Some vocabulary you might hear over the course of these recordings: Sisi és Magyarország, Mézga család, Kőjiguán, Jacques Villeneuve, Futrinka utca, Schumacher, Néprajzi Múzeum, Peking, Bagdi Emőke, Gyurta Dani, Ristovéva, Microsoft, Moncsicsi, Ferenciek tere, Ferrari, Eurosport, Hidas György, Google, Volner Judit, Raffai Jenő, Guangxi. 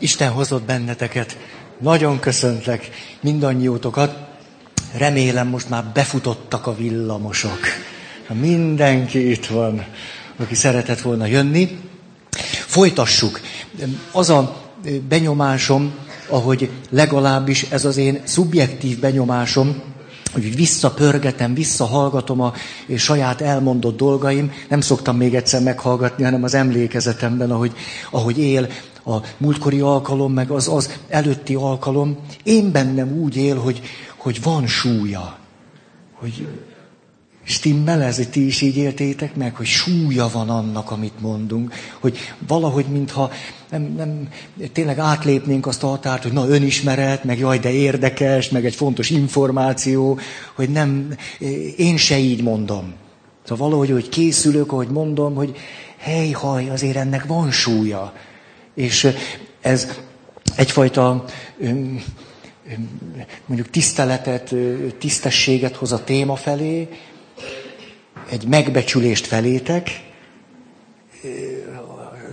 Isten hozott benneteket. Nagyon köszöntlek mindannyiótokat. Remélem most már befutottak a villamosok. Mindenki itt van, aki szeretett volna jönni. Folytassuk. Az a benyomásom, ahogy legalábbis ez az én szubjektív benyomásom, hogy visszapörgetem, visszahallgatom a saját elmondott dolgaim, nem szoktam még egyszer meghallgatni, hanem az emlékezetemben, ahogy él a múltkori alkalom, meg az előtti alkalom. Én bennem úgy él, hogy van súlya, hogy stimmel ez, hogy ti is így éltétek meg, hogy súlya van annak, amit mondunk, hogy valahogy, mintha nem tényleg átlépnénk azt a határt, hogy na önismeret, meg jaj, de érdekes, meg egy fontos információ, hogy nem, én se így mondom. Szóval valahogy, hogy készülök, ahogy mondom, hogy hejhaj, azért ennek van súlya. És ez egyfajta... mondjuk tiszteletet, tisztességet hoz a téma felé, egy megbecsülést felétek,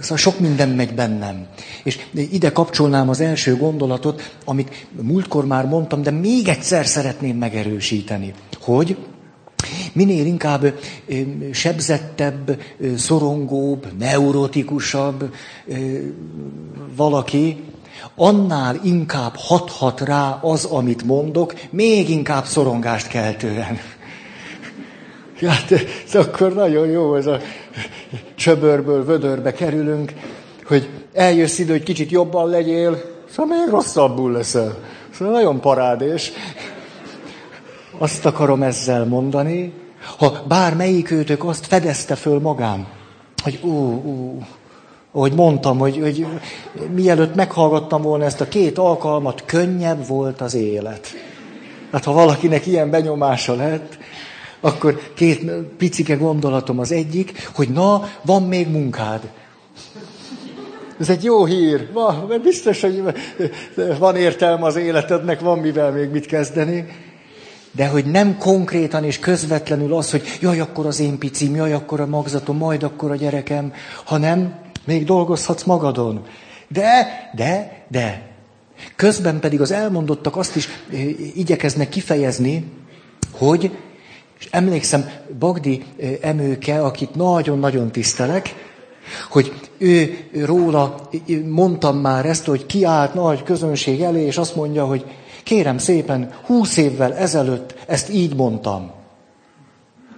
szóval sok minden megy bennem. És ide kapcsolnám az első gondolatot, amit múltkor már mondtam, de még egyszer szeretném megerősíteni, hogy minél inkább sebzettebb, szorongóbb, neurotikusabb valaki, annál inkább hathat rá az, amit mondok, még inkább szorongást keltően. Hát ez akkor nagyon jó, ez a csöbörből vödörbe kerülünk, hogy eljössz idő, hogy kicsit jobban legyél, szóval még rosszabbul leszel. Szóval nagyon parádés. Azt akarom ezzel mondani, ha bármelyikőtök azt fedezte föl magán, hogy ahogy mondtam, hogy mielőtt meghallgattam volna ezt a két alkalmat, könnyebb volt az élet. Hát ha valakinek ilyen benyomása lett, akkor két picike gondolatom az egyik, hogy na, van még munkád. Ez egy jó hír. Mert biztos, hogy van értelme az életednek, van mivel még mit kezdeni. De hogy nem konkrétan és közvetlenül az, hogy jaj, akkor az én picim, jaj, akkor a magzatom, majd akkor a gyerekem, hanem... Még dolgozhatsz magadon. De. Közben pedig az elmondottak azt is igyekeznek kifejezni, hogy, és emlékszem, Bagdi Emőke, akit nagyon-nagyon tisztelek, hogy ő róla, mondtam már ezt, hogy kiállt nagy közönség elé, és azt mondja, hogy kérem szépen, 20 évvel ezelőtt ezt így mondtam.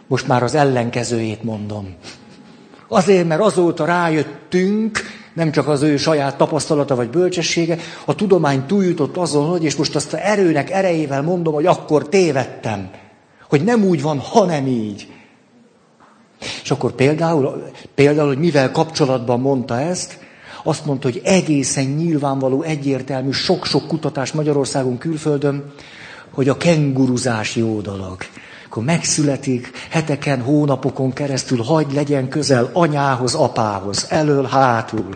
Most már az ellenkezőjét mondom. Azért, mert azóta rájöttünk, nem csak az ő saját tapasztalata vagy bölcsessége, a tudomány túljutott azon, hogy és most azt erőnek, erejével mondom, hogy akkor tévedtem. Hogy nem úgy van, hanem így. És akkor például, hogy mivel kapcsolatban mondta ezt, azt mondta, hogy egészen nyilvánvaló, egyértelmű, sok-sok kutatás Magyarországon, külföldön, hogy a kenguruzás jó dolog. Akkor megszületik, heteken, hónapokon keresztül hagyd legyen közel anyához, apához, elől, hátul.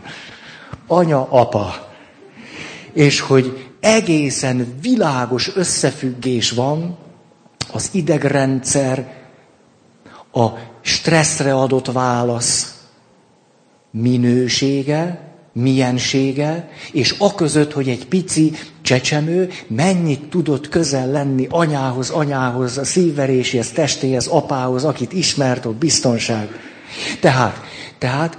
Anya, apa. És hogy egészen világos összefüggés van az idegrendszer, a stresszre adott válasz minősége, milyensége, és aközött, hogy egy pici csecsemő mennyit tudott közel lenni anyához, a szívveréséhez, testéhez, apához, akit ismert, ott biztonság. Tehát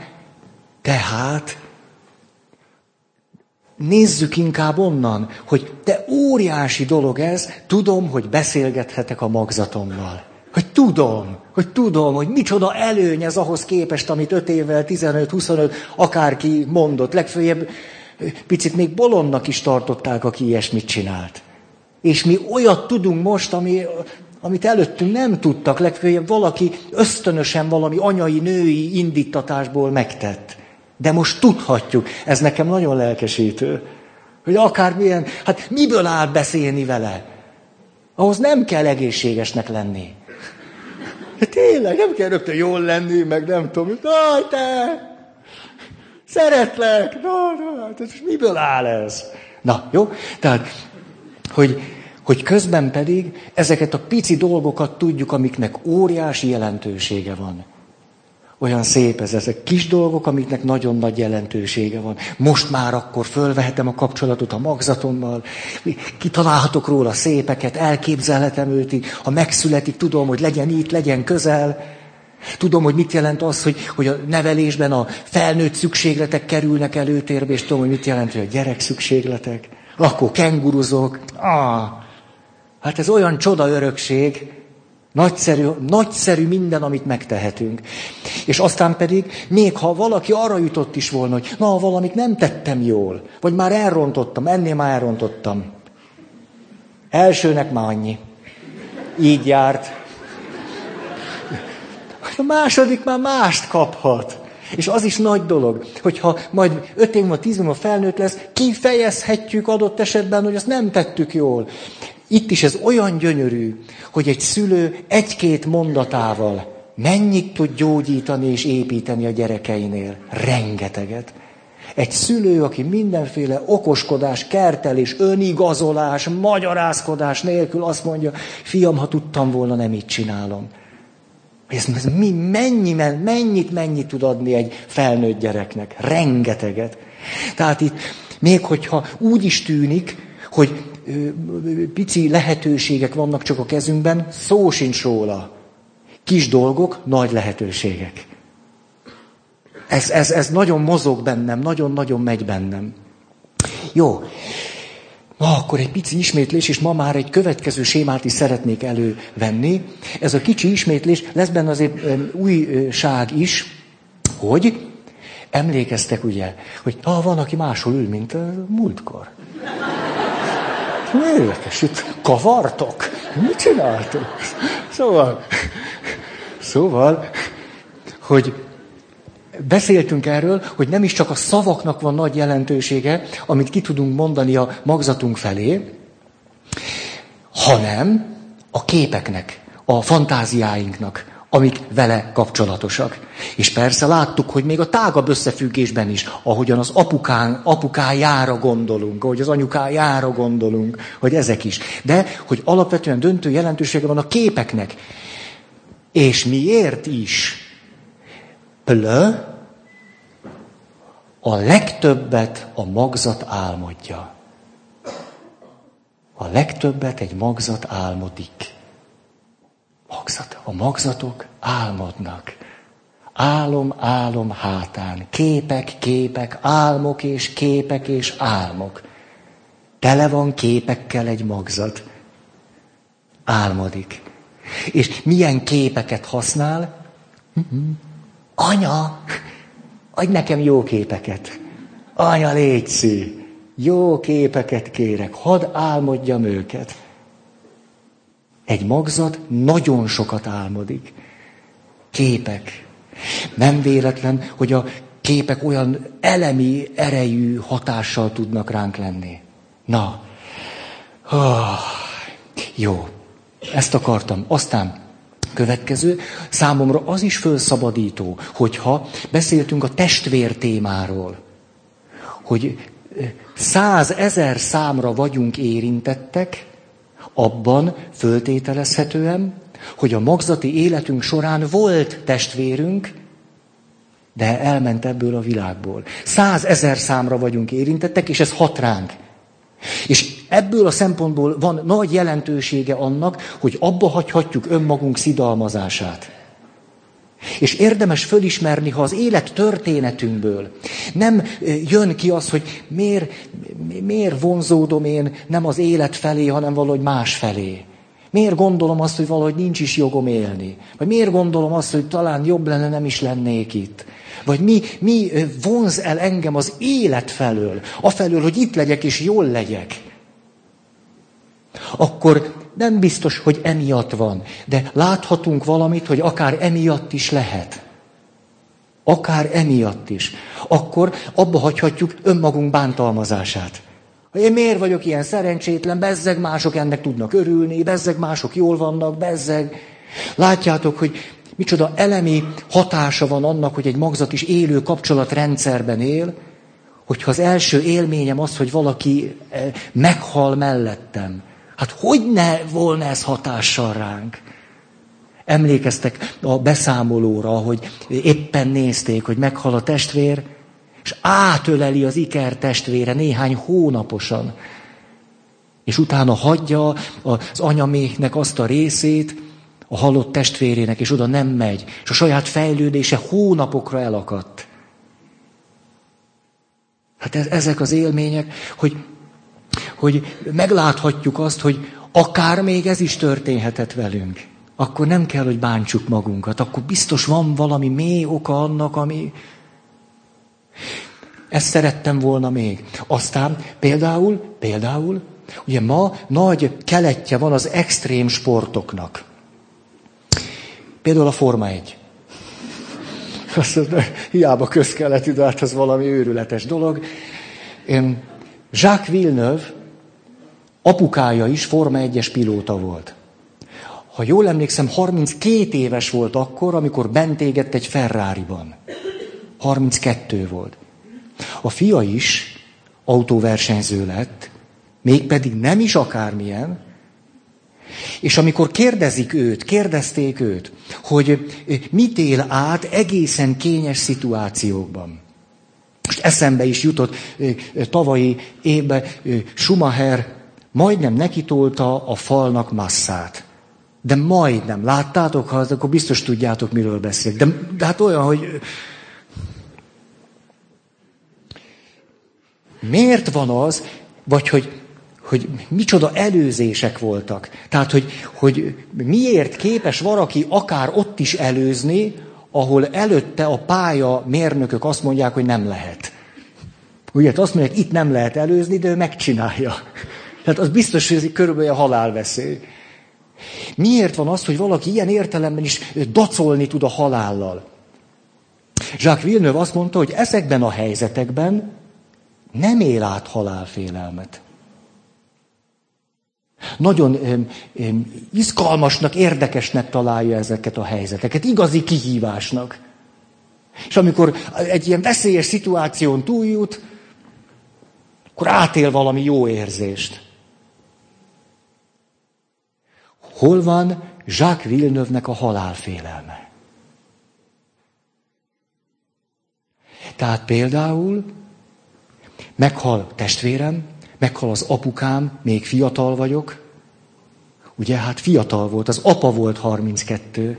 nézzük inkább onnan, hogy te óriási dolog ez, tudom, hogy beszélgethetek a magzatommal. Hogy tudom, hogy micsoda előny ez ahhoz képest, amit 5 évvel, 15, 25, akárki mondott. Legfőjebb picit még bolondnak is tartották, aki ilyesmit csinált. És mi olyat tudunk most, amit előttünk nem tudtak. Legfőjebb valaki ösztönösen valami anyai-női indítatásból megtett. De most tudhatjuk. Ez nekem nagyon lelkesítő. Hogy akármilyen, hát miből áll beszélni vele? Ahhoz nem kell egészségesnek lenni. Tényleg, nem kell rögtön jól lenni, meg nem tudom, hogy te, szeretlek, miből áll ez? Na, jó? Tehát, hogy közben pedig ezeket a pici dolgokat tudjuk, amiknek óriási jelentősége van. Olyan szép ez, ezek kis dolgok, amiknek nagyon nagy jelentősége van. Most már akkor fölvehetem a kapcsolatot a magzatommal, kitalálhatok róla szépeket, elképzelhetem őt, ha megszületik, tudom, hogy legyen itt, legyen közel. Tudom, hogy mit jelent az, hogy a nevelésben a felnőtt szükségletek kerülnek előtérbe, és tudom, hogy mit jelent, hogy a gyerek szükségletek. Akkor kenguruzok. Hát ez olyan csoda örökség, nagyszerű minden, amit megtehetünk. És aztán pedig, még ha valaki arra jutott is volna, hogy na, valamit nem tettem jól, vagy már elrontottam, ennél már elrontottam. Elsőnek már annyi. Így járt. A második már mást kaphat. És az is nagy dolog, hogyha majd 5 év múlva, 10 év múlva felnőtt lesz, kifejezhetjük adott esetben, hogy azt nem tettük jól. Itt is ez olyan gyönyörű, hogy egy szülő 1-2 mondatával mennyit tud gyógyítani és építeni a gyerekeinél? Rengeteget. Egy szülő, aki mindenféle okoskodás, kertelés, önigazolás, magyarázkodás nélkül azt mondja, fiam, ha tudtam volna, nem így csinálom. Ez mennyit tud adni egy felnőtt gyereknek? Rengeteget. Tehát itt, még hogyha úgy is tűnik, hogy pici lehetőségek vannak csak a kezünkben, szó sincs róla. Kis dolgok, nagy lehetőségek. Ez nagyon mozog bennem, nagyon-nagyon megy bennem. Jó. Na, akkor egy pici ismétlés, és ma már egy következő sémát is szeretnék elővenni. Ez a kicsi ismétlés, lesz benne azért újság is, hogy emlékeztek ugye, hogy van, aki máshol ül, mint múltkor. Érdekes, itt kavartok? Mit csináltok? Szóval, hogy beszéltünk erről, hogy nem is csak a szavaknak van nagy jelentősége, amit ki tudunk mondani a magzatunk felé, hanem a képeknek, a fantáziáinknak, amik vele kapcsolatosak. És persze láttuk, hogy még a tágabb összefüggésben is, ahogyan az apukájára gondolunk, ahogy az anyukájára gondolunk, hogy ezek is. De, hogy alapvetően döntő jelentősége van a képeknek. És miért is? A legtöbbet a magzat álmodja. A legtöbbet egy magzat álmodik. A magzatok álmodnak. Álom hátán. Képek, álmok és álmok. Tele van képekkel egy magzat. Álmodik. És milyen képeket használ? Anya, adj nekem jó képeket. Anya, légy, jó képeket kérek. Hadd álmodjam őket. Egy magzat nagyon sokat álmodik. Képek. Nem véletlen, hogy a képek olyan elemi erejű hatással tudnak ránk lenni. Na. Jó. Ezt akartam. Aztán következő. Számomra az is felszabadító, hogyha beszéltünk a testvér témáról, hogy 100 000 számra vagyunk érintettek, abban föltételezhetően, hogy a magzati életünk során volt testvérünk, de elment ebből a világból. 100 000 számra vagyunk érintettek, és ez hat ránk. És ebből a szempontból van nagy jelentősége annak, hogy abba hagyhatjuk önmagunk szidalmazását. És érdemes fölismerni, ha az élet történetünkből nem jön ki az, hogy miért vonzódom én nem az élet felé, hanem valahogy más felé. Miért gondolom azt, hogy valahogy nincs is jogom élni? Vagy miért gondolom azt, hogy talán jobb lenne, nem is lennék itt? Vagy mi vonz el engem az élet felől, afelől, hogy itt legyek és jól legyek? Akkor nem biztos, hogy emiatt van, de láthatunk valamit, hogy akár emiatt is lehet. Akár emiatt is. Akkor abba hagyhatjuk önmagunk bántalmazását. Én miért vagyok ilyen szerencsétlen, bezzeg mások ennek tudnak örülni, bezzeg mások jól vannak, bezzeg. Látjátok, hogy micsoda elemi hatása van annak, hogy egy magzat is élő kapcsolatrendszerben él, hogyha az első élményem az, hogy valaki meghal mellettem. Hát hogy ne volna ez hatással ránk? Emlékeztek a beszámolóra, hogy éppen nézték, hogy meghal a testvér, és átöleli az iker testvére néhány hónaposan. És utána hagyja az anyaméknek azt a részét, a halott testvérének, és oda nem megy. És a saját fejlődése hónapokra elakadt. Hát ezek az élmények, hogy megláthatjuk azt, hogy akár még ez is történhetett velünk. Akkor nem kell, hogy bántsuk magunkat. Akkor biztos van valami mély oka annak, ami... Ezt szerettem volna még. Aztán például, ugye ma nagy keletje van az extrém sportoknak. Például a Forma 1. Azt mondja, hiába közkeleti, de hát az valami őrületes dolog. Jacques Villeneuve apukája is Forma 1-es pilóta volt. Ha jól emlékszem, 32 éves volt akkor, amikor bent égett egy Ferrariban. 32 volt. A fia is autóversenyző lett, mégpedig nem is akármilyen, és amikor kérdezték őt, hogy mit él át egészen kényes szituációkban. Most eszembe is jutott tavalyi évben Schumacher majdnem nekitolta a falnak Massát. De majdnem. Láttátok, ha akkor biztos tudjátok, miről beszélek. De hát olyan, hogy... Miért van az, vagy hogy micsoda előzések voltak? Tehát, hogy miért képes valaki akár ott is előzni, ahol előtte a pálya mérnökök azt mondják, hogy nem lehet. Ugye, azt mondják, itt nem lehet előzni, de ő megcsinálja. Tehát az biztos, hogy ez körülbelül a halálveszély. Miért van az, hogy valaki ilyen értelemben is dacolni tud a halállal? Jacques Villeneuve azt mondta, hogy ezekben a helyzetekben nem él át halálfélelmet. Nagyon izgalmasnak, érdekesnek találja ezeket a helyzeteket, igazi kihívásnak. És amikor egy ilyen veszélyes szituáción túljut, akkor átél valami jó érzést. Hol van Jacques Villeneuve-nek a halálfélelme? Tehát például meghal testvérem, meghal az apukám, még fiatal vagyok. Ugye, hát fiatal volt, az apa volt 32.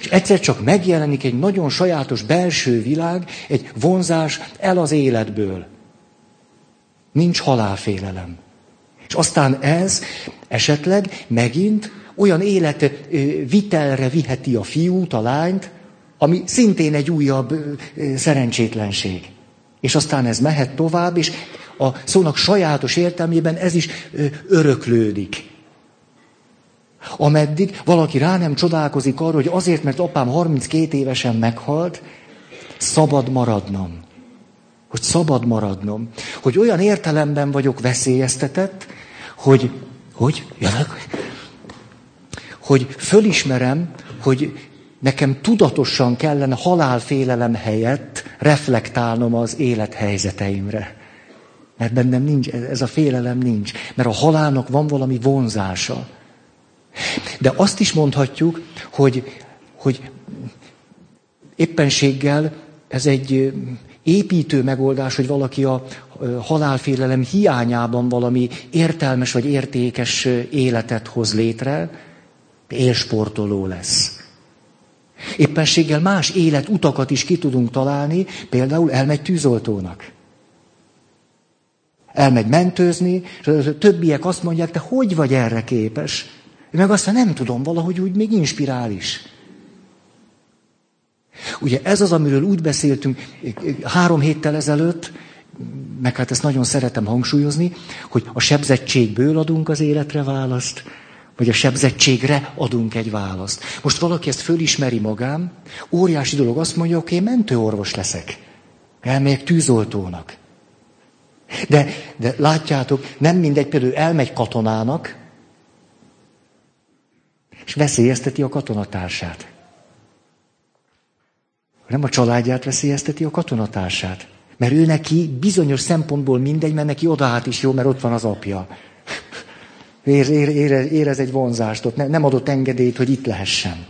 És egyszer csak megjelenik egy nagyon sajátos belső világ, egy vonzás el az életből. Nincs halálfélelem. És aztán ez esetleg megint olyan életvitelre viheti a fiút, a lányt, ami szintén egy újabb szerencsétlenség. És aztán ez mehet tovább, és a szónak sajátos értelmében ez is öröklődik. Ameddig valaki rá nem csodálkozik arra, hogy azért, mert apám 32 évesen meghalt, szabad maradnom. Hogy olyan értelemben vagyok veszélyeztetett, hogy fölismerem, hogy nekem tudatosan kellene halálfélelem helyett reflektálnom az élethelyzeteimre. Mert bennem nincs, ez a félelem nincs. Mert a halálnak van valami vonzása. De azt is mondhatjuk, hogy éppenséggel ez egy építő megoldás, hogy valaki a halálfélelem hiányában valami értelmes vagy értékes életet hoz létre, élsportoló lesz. Éppenséggel más életutakat is ki tudunk találni, például elmegy tűzoltónak. Elmegy mentőzni, és a többiek azt mondják, te hogy vagy erre képes? Én meg aztán nem tudom, valahogy úgy még inspirális. Ugye ez az, amiről úgy beszéltünk 3 héttel ezelőtt, meg hát ezt nagyon szeretem hangsúlyozni, hogy a sebzettségből adunk az életre választ, vagy a sebzettségre adunk egy választ. Most valaki ezt fölismeri magán, óriási dolog, azt mondja, oké, mentőorvos leszek. Elmegyek tűzoltónak. De látjátok, nem mindegy, például elmegy katonának, és veszélyezteti a katonatársát. Nem a családját veszélyezteti, a katonatársát. Mert ő neki bizonyos szempontból mindegy, mert neki oda hát is jó, mert ott van az apja. Érez egy vonzást ott, nem adott engedélyt, hogy itt lehessen.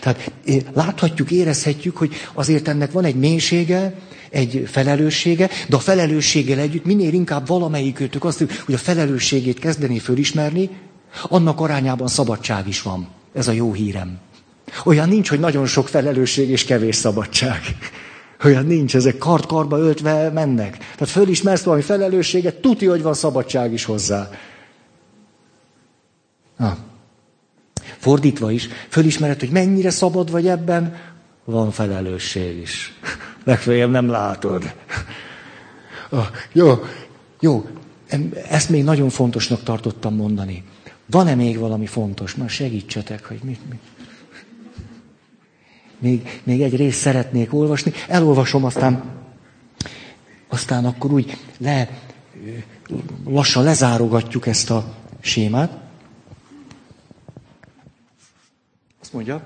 Tehát láthatjuk, érezhetjük, hogy azért ennek van egy mélysége, egy felelőssége, de a felelősséggel együtt minél inkább valamelyikőtök azt, hogy a felelősségét kezdené fölismerni, annak arányában szabadság is van. Ez a jó hírem. Olyan nincs, hogy nagyon sok felelősség és kevés szabadság. Olyan nincs, ezek kard-karba öltve mennek. Tehát fölismersz valami felelősséget, tuti, hogy van szabadság is hozzá. Na. Fordítva is, fölismered, hogy mennyire szabad vagy ebben, van felelősség is. Legfeljebb nem látod. Jó, ezt még nagyon fontosnak tartottam mondani. Van-e még valami fontos? Már segítsetek, hogy mit. Még egy részt szeretnék olvasni. Elolvasom, aztán akkor úgy lassan lezárogatjuk ezt a sémát. Azt mondja,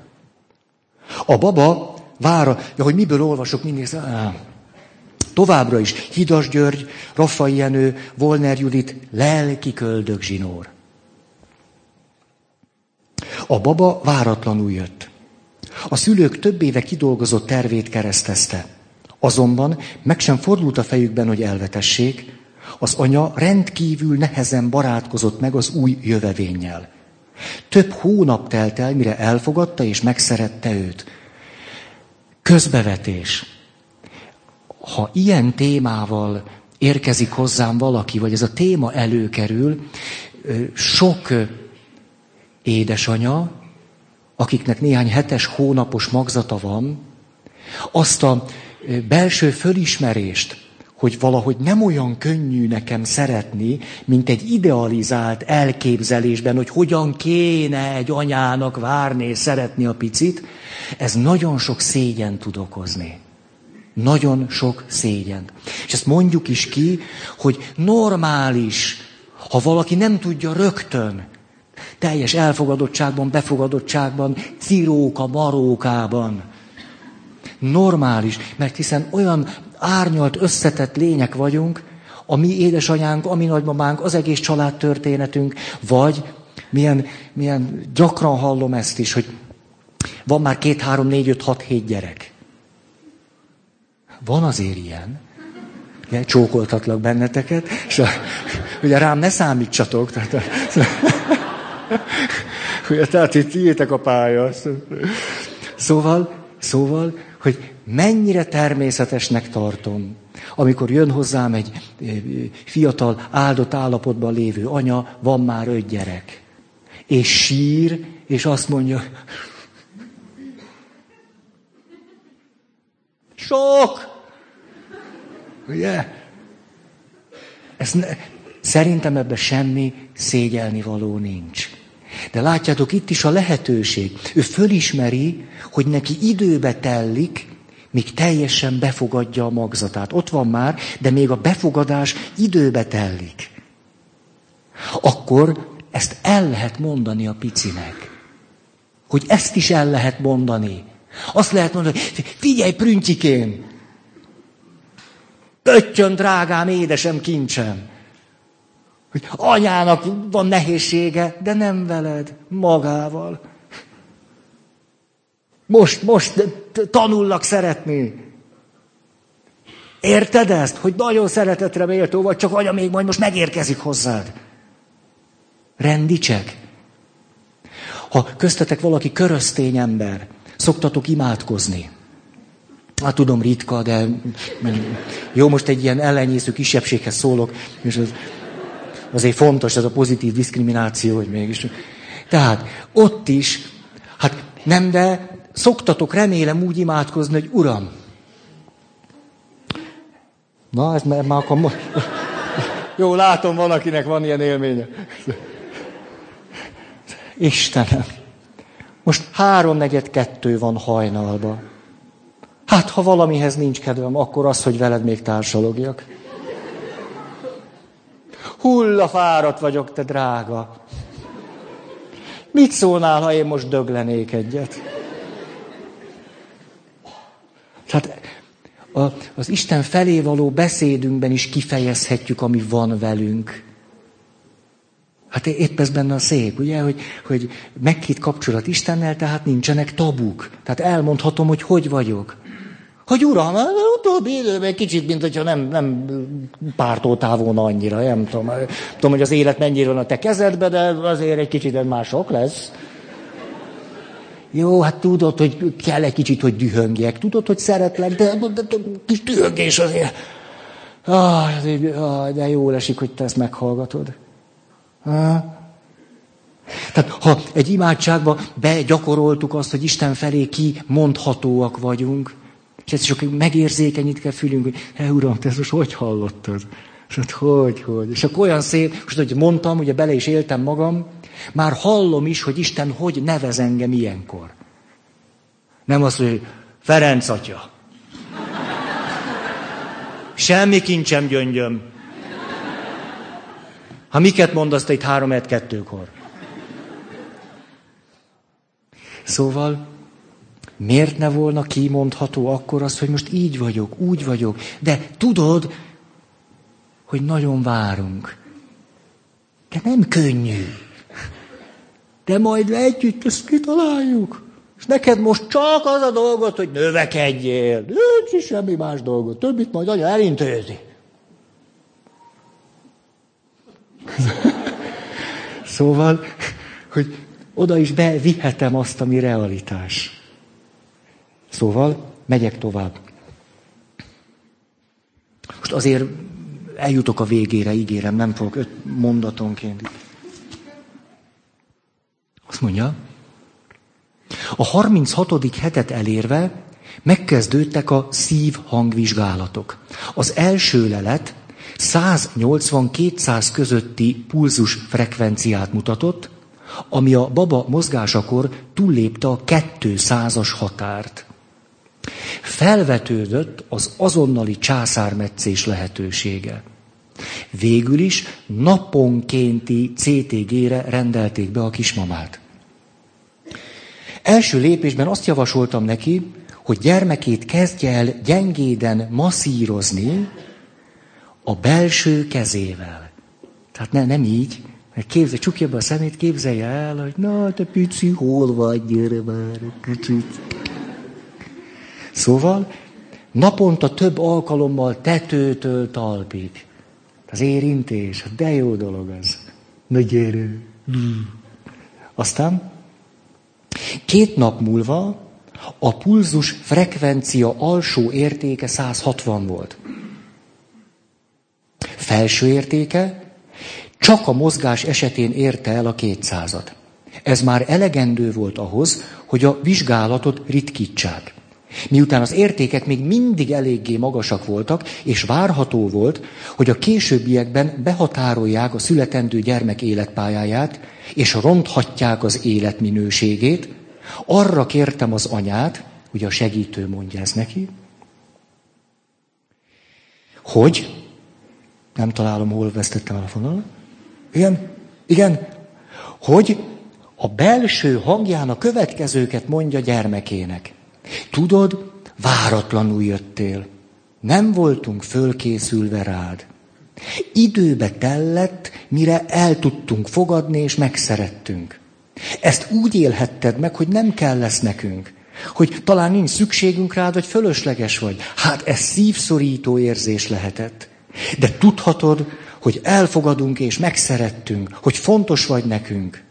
a baba vára, hogy miből olvasok mindig, továbbra is Hidas György, Raffai Jenő, Volner Judit, lelki köldök zsinór. A baba váratlanul jött. A szülők több éve kidolgozott tervét keresztezte. Azonban meg sem fordult a fejükben, hogy elvetessék, az anya rendkívül nehezen barátkozott meg az új jövevénnyel. Több hónap telt el, mire elfogadta és megszerette őt. Közbevetés. Ha ilyen témával érkezik hozzám valaki, vagy ez a téma előkerül, sok édesanya, akiknek néhány hetes, hónapos magzata van, azt a belső fölismerést, hogy valahogy nem olyan könnyű nekem szeretni, mint egy idealizált elképzelésben, hogy hogyan kéne egy anyának várni és szeretni a picit, ez nagyon sok szégyen tud okozni. Nagyon sok szégyen. És ezt mondjuk is ki, hogy normális, ha valaki nem tudja rögtön, teljes elfogadottságban, befogadottságban, ciróka, marókában. Normális, mert hiszen olyan árnyalt, összetett lények vagyunk, a mi édesanyánk, a mi nagymamánk, az egész családtörténetünk, vagy milyen gyakran hallom ezt is, hogy van már 2, 3, 4, 5, 6, 7 gyerek. Van azért ilyen. Ugye, csókoltatlak benneteket, és ugye rám ne számítsatok, tehát... Tehát itt írtak a pálya. Szóval, hogy mennyire természetesnek tartom, amikor jön hozzám egy fiatal, áldott állapotban lévő anya, van már 5 gyerek. És sír, és azt mondja, sok! Ugye? Szerintem ebben semmi szégyelnivaló nincs. De látjátok, itt is a lehetőség. Ő fölismeri, hogy neki időbe tellik, míg teljesen befogadja a magzatát. Ott van már, de még a befogadás időbe tellik. Akkor ezt el lehet mondani a picinek. Hogy ezt is el lehet mondani. Azt lehet mondani, hogy figyelj, prüntjikén! Pöttyön, drágám, édesem, kincsem! Hogy anyának van nehézsége, de nem veled, magával. Most tanullak szeretni. Érted ezt? Hogy nagyon szeretetre méltó vagy, csak anya még majd most megérkezik hozzád. Rendicsek. Ha köztetek valaki köröztény ember, szoktatok imádkozni. Hát tudom, ritka, de jó, most egy ilyen ellenyésző kisebbséghez szólok, és az... Azért fontos ez a pozitív diszkrimináció, hogy mégis. Tehát ott is, hát nem, de szoktatok remélem úgy imádkozni, hogy Uram. Na, ez már akkor most... Jó, látom, van, akinek van ilyen élménye. Istenem, most 3:42 van hajnalba. Hát, ha valamihez nincs kedvem, akkor az, hogy veled még társalogjak. Hullafáradt vagyok, te drága. Mit szólnál, ha én most döglenék egyet? Tehát az Isten felé való beszédünkben is kifejezhetjük, ami van velünk. Hát épp ez benne a szép, ugye, hogy meghitt kapcsolat Istennel, tehát nincsenek tabuk. Tehát elmondhatom, hogy vagyok. Hogy uram, az utóbbi időben kicsit, mint hogyha nem pártoltál volna annyira, nem tudom. Tudom, hogy az élet mennyire van a te kezedben, de azért egy kicsit mások lesz. Jó, hát tudod, hogy kell egy kicsit, hogy dühöngjek. Tudod, hogy szeretlek, de kis dühöngés azért. De jól esik, hogy te ezt meghallgatod. Tehát ha egy imádságba begyakoroltuk azt, hogy Isten felé kimondhatóak vagyunk, és egyszer csak megérzékenyítke fülünk, hogy uram, te ezt most hogy hallottad? És hát hogy? És akkor olyan szép, most hogy mondtam, ugye bele is éltem magam, már hallom is, hogy Isten hogy nevez engem ilyenkor. Nem azt, hogy Ferenc atya. Semmi kincsem gyöngyöm. Ha miket mondasz te itt 3-1-2-kor? Szóval, miért ne volna kimondható akkor az, hogy most így vagyok, úgy vagyok, de tudod, hogy nagyon várunk. De nem könnyű. De majd együtt ezt kitaláljuk. És neked most csak az a dolgot, hogy növekedjél. Nincs semmi más dolgot. Többit majd anya elintézi. Szóval, hogy oda is bevihetem azt, ami realitás. Szóval, megyek tovább. Most azért eljutok a végére, ígérem, nem fogok 5 mondatonként. Azt mondja, a 36. hetet elérve megkezdődtek a szív-hangvizsgálatok. Az első lelet 180-200 közötti pulzus frekvenciát mutatott, ami a baba mozgásakor túllépte a 200-as határt. Felvetődött az azonnali császármetszés lehetősége. Végül is naponkénti CTG-re rendelték be a kismamát. Első lépésben azt javasoltam neki, hogy gyermekét kezdje el gyengéden masszírozni a belső kezével. Tehát nem így. Csukja be a szemét, képzelje el, hogy na, te pici, hol vagy, gyere már egy kicsit. Szóval naponta több alkalommal tetőtől talpig. Az érintés, de jó dolog ez. Na gyere. Aztán 2 nap múlva a pulzus frekvencia alsó értéke 160 volt. Felső értéke csak a mozgás esetén érte el a 200-at. Ez már elegendő volt ahhoz, hogy a vizsgálatot ritkítsák. Miután az értékek még mindig eléggé magasak voltak, és várható volt, hogy a későbbiekben behatárolják a születendő gyermek életpályáját, és ronthatják az életminőségét, arra kértem az anyát, ugye a segítő mondja ez neki, hogy, nem találom, hol vesztettem el a fonalat, igen, hogy a belső hangján a következőket mondja gyermekének. Tudod, váratlanul jöttél. Nem voltunk fölkészülve rád. Időbe tellett, mire el tudtunk fogadni és megszerettünk. Ezt úgy élhetted meg, hogy nem kell lesz nekünk. Hogy talán nincs szükségünk rád, vagy fölösleges vagy. Hát ez szívszorító érzés lehetett. De tudhatod, hogy elfogadunk és megszerettünk, hogy fontos vagy nekünk.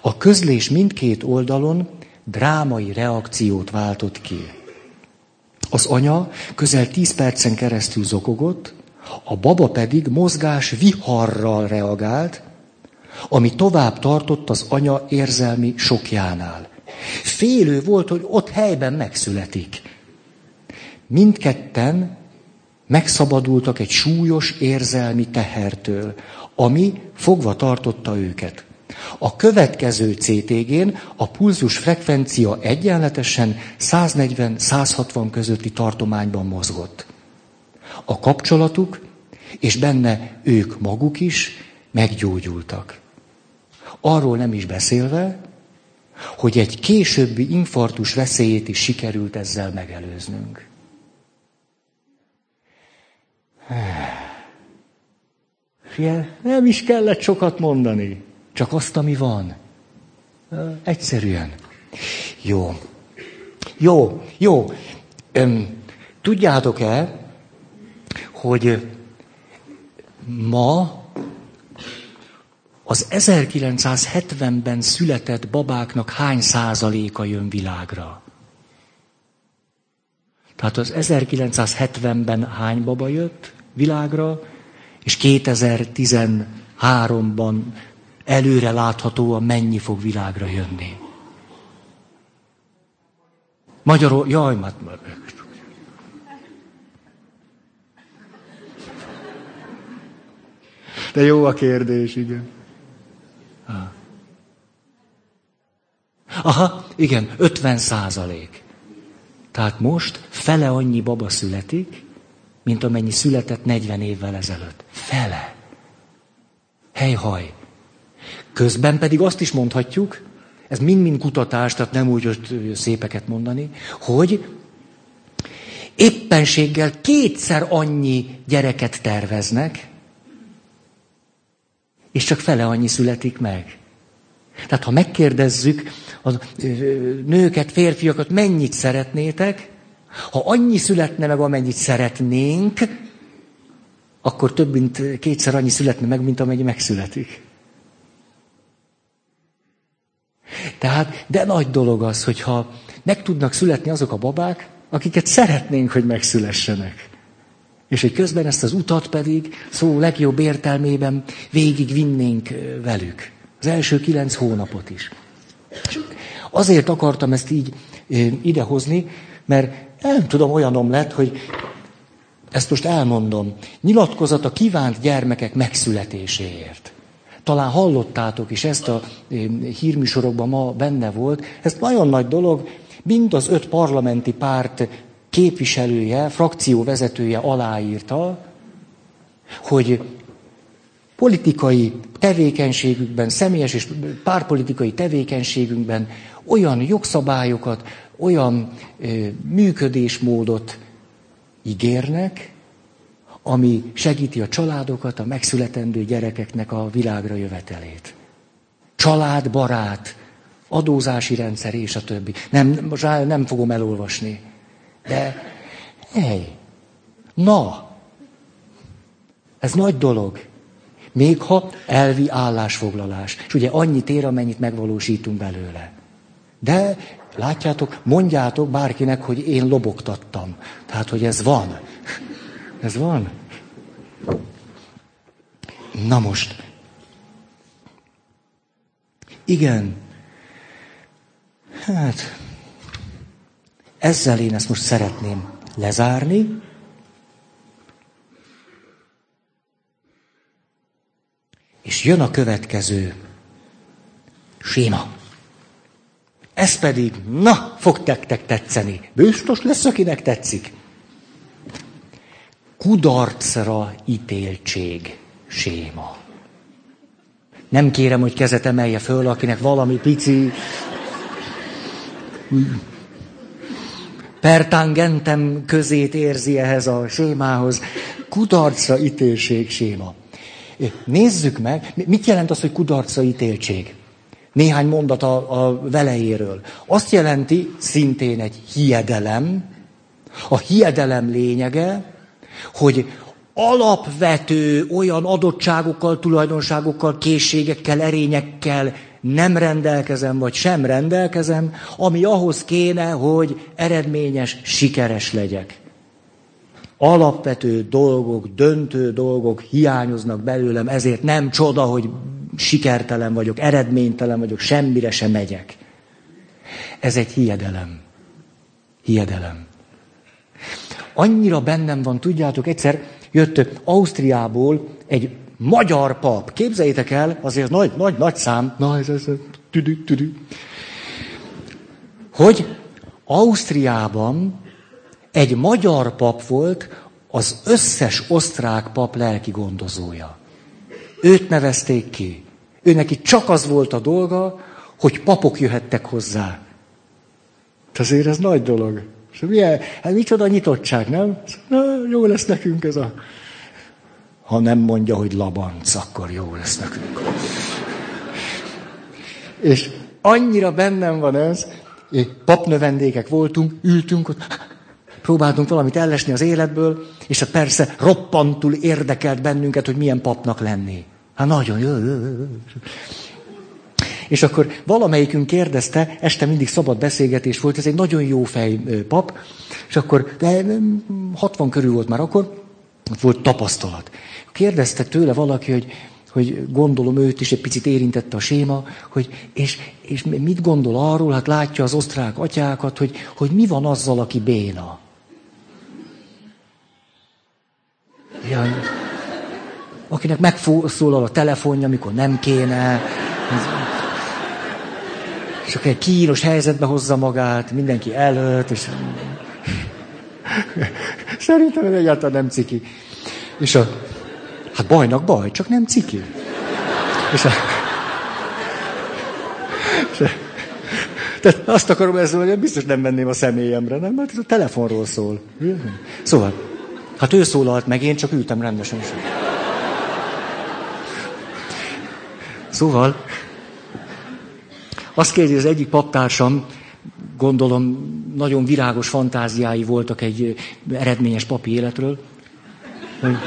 A közlés mindkét oldalon drámai reakciót váltott ki. Az anya közel 10 percen keresztül zokogott, a baba pedig mozgás viharral reagált, ami tovább tartott az anya érzelmi sokjánál. Félő volt, hogy ott helyben megszületik. Mindketten megszabadultak egy súlyos érzelmi tehertől, ami fogva tartotta őket. A következő CTG-n a pulzus frekvencia egyenletesen 140-160 közötti tartományban mozgott. A kapcsolatuk, és benne ők maguk is meggyógyultak. Arról nem is beszélve, hogy egy későbbi infarktus veszélyét is sikerült ezzel megelőznünk. ilyen, nem is kellett sokat mondani, csak azt, ami van. Egyszerűen. Jó. Tudjátok-e, hogy ma az 1970-ben született babáknak hány százaléka jön világra? Tehát az 1970-ben hány baba jött világra, és 2013-ban előre láthatóan mennyi fog világra jönni? Magyarul, jaj, már... De jó a kérdés, igen. Aha, igen, 50%. Tehát most fele annyi baba születik, mint amennyi született 40 évvel ezelőtt. Fele. Helyhaj. Közben pedig azt is mondhatjuk, ez mind-mind kutatás, tehát nem úgy, hogy szépeket mondani, hogy éppenséggel kétszer annyi gyereket terveznek, és csak fele annyi születik meg. Tehát ha megkérdezzük a nőket, férfiakat, mennyit szeretnétek, ha annyi születne meg, amennyit szeretnénk, akkor több mint kétszer annyi születne meg, mint amennyi megszületik. Tehát, de nagy dolog az, hogyha meg tudnak születni azok a babák, akiket szeretnénk, hogy megszülessenek. És hogy közben ezt az utat pedig szó legjobb értelmében végigvinnénk velük. Az első 9 hónapot is. És azért akartam ezt így idehozni, mert nem tudom, olyanom lett, hogy ezt most elmondom. Nyilatkozat a kívánt gyermekek megszületéséért. Talán hallottátok is, ezt a hírműsorokban ma benne volt. Ez nagyon nagy dolog, mind az 5 parlamenti párt képviselője, frakcióvezetője aláírta, hogy politikai tevékenységükben, személyes és pártpolitikai tevékenységünkben olyan jogszabályokat, olyan működésmódot ígérnek, ami segíti a családokat, a megszületendő gyerekeknek a világra jövetelét. Családbarát, adózási rendszer és a többi. Nem fogom elolvasni. De, ez nagy dolog. Még ha elvi állásfoglalás. És ugye annyit ér, amennyit megvalósítunk belőle. De látjátok, mondjátok bárkinek, hogy én lobogtattam. Tehát, hogy ez van. Ez van? Na most. Igen. Hát... ezzel én ezt most szeretném lezárni. És jön a következő séma. Ez pedig, fog nektek tetszeni. Biztos lesz, akinek tetszik. Kudarcra ítéltség séma. Nem kérem, hogy kezet emelje föl, akinek valami pici... pertangentem közét érzi ehhez a sémához. Kudarcra ítéltség séma. Nézzük meg, mit jelent az, hogy kudarcra ítéltség? Néhány mondat a velejéről. Azt jelenti szintén egy hiedelem. A hiedelem lényege, hogy alapvető olyan adottságokkal, tulajdonságokkal, készségekkel, erényekkel nem rendelkezem, vagy sem rendelkezem, ami ahhoz kéne, hogy eredményes, sikeres legyek. Alapvető dolgok, döntő dolgok hiányoznak belőlem, ezért nem csoda, hogy sikertelen vagyok, eredménytelen vagyok, semmire sem megyek. Ez egy hiedelem. Hiedelem. Annyira bennem van, tudjátok, egyszer jött Ausztriából egy magyar pap, képzeljétek el, azért nagy szám, hogy Ausztriában egy magyar pap volt az összes osztrák pap lelki gondozója. Őt nevezték ki. Őneki csak az volt a dolga, hogy papok jöhettek hozzá. De azért ez nagy dolog. És milyen, hát micsoda nyitottság, nem? Jó lesz nekünk ez a... Ha nem mondja, hogy labanc, akkor jó lesz nekünk. És annyira bennem van ez, papnövendékek voltunk, ültünk ott, próbáltunk valamit ellesni az életből, és hát persze roppantul érdekelt bennünket, hogy milyen papnak lenni. Hát nagyon jó. És akkor valamelyikünk kérdezte, este mindig szabad beszélgetés volt, ez egy nagyon jó fej pap, és akkor, de 60 körül volt már akkor, volt tapasztalat. Kérdezte tőle valaki, hogy gondolom őt is egy picit érintette a séma, hogy és mit gondol arról, hát látja az osztrák atyákat, hogy mi van azzal, aki béna. Ja, akinek megszólal a telefonja, amikor nem kéne. És akkor egy kínos helyzetbe hozza magát, mindenki előtt, és... Szerintem egyáltalán nem ciki. És hát bajnak baj, csak nem ciki. És tehát azt akarom ezzel, hogy biztos nem menném a személyemre, nem? Mert ez a telefonról szól. Szóval, hát ő szólalt meg, én csak ültem rendesen. Szóval, azt kérdezi, az egyik paptársam, gondolom, nagyon virágos fantáziái voltak egy eredményes papi életről. Hát,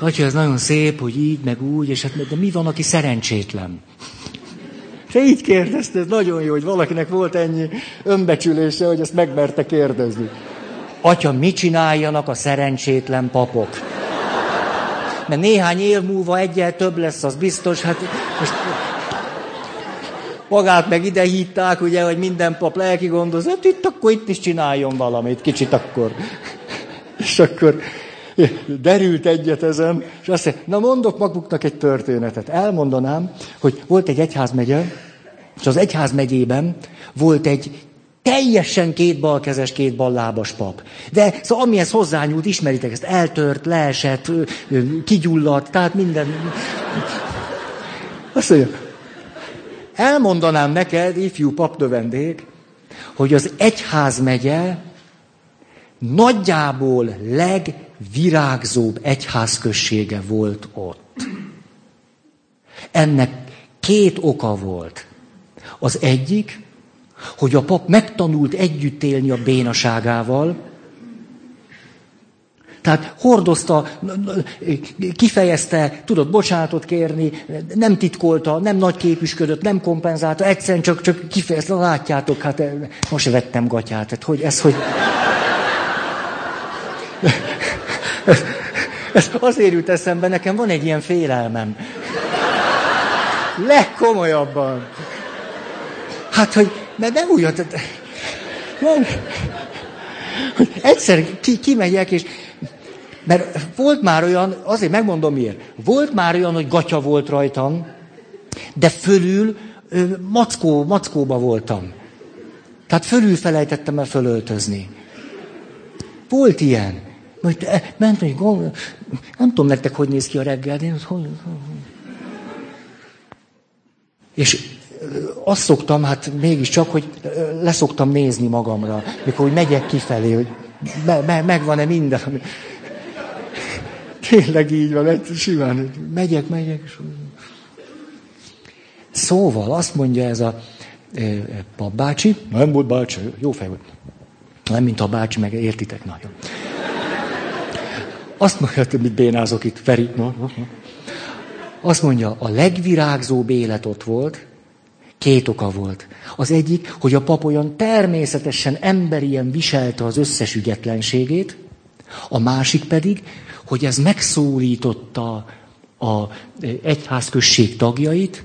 atya, ez nagyon szép, hogy így, meg úgy, és hát, de mi van, aki szerencsétlen? Te így kérdezte, ez nagyon jó, hogy valakinek volt ennyi önbecsülése, hogy ezt megmerte kérdezni. Atya, mit csináljanak a szerencsétlen papok? Mert néhány év múlva egyel több lesz, az biztos, hát... Most magát meg ide hívták, ugye, hogy minden pap lelki gondoz, hát itt akkor itt is csináljon valamit, kicsit akkor. És akkor derült egyet ezen, és azt mondja, na mondok maguknak egy történetet. Elmondanám, hogy volt egy egyházmegye, és az egyházmegyében volt egy teljesen kétbalkezes, kétballábas pap. De szóval amihez hozzányúlt, ismeritek ezt, eltört, leesett, kigyulladt, tehát minden... Azt mondja, elmondanám neked, ifjú papnövendék, hogy az egyházmegye nagyjából legvirágzóbb egyházközsége volt ott. Ennek két oka volt. Az egyik, hogy a pap megtanult együtt élni a bénaságával, tehát hordozta, kifejezte, tudott bocsánatot kérni, nem titkolta, nem nagyképűsködött, nem kompenzálta, egyszerűen csak kifejezte, látjátok, hát most vettem gatyát, hát hogy ez, hogy... Ez azért jut eszembe, nekem van egy ilyen félelmem. Legkomolyabban. Hát, hogy, mert nem úgy, hogy... Egyszer kimegyek, és... Mert volt már olyan, azért megmondom miért, volt már olyan, hogy gatya volt rajtam, de fölül mackóba voltam. Tehát fölül felejtettem el fölöltözni. Volt ilyen. Majd mentem, hogy nem tudom nektek, hogy néz ki a reggel, de én hol. És azt szoktam, hát mégiscsak, hogy leszoktam nézni magamra, mikor úgy megyek kifelé, hogy megvan-e minden, ami... Tényleg így van, simán, megyek, és... Szóval azt mondja ez a papbácsi, nem volt bácsi, jó fej volt, nem mint a bácsi, meg értitek nagyon. Azt mondja, hogy mit bénázok itt, Feri, no. Azt mondja, a legvirágzóbb élet ott volt, két oka volt. Az egyik, hogy a pap olyan természetesen emberien viselte az összes ügyetlenségét, a másik pedig, hogy ez megszólította az egyházközség tagjait,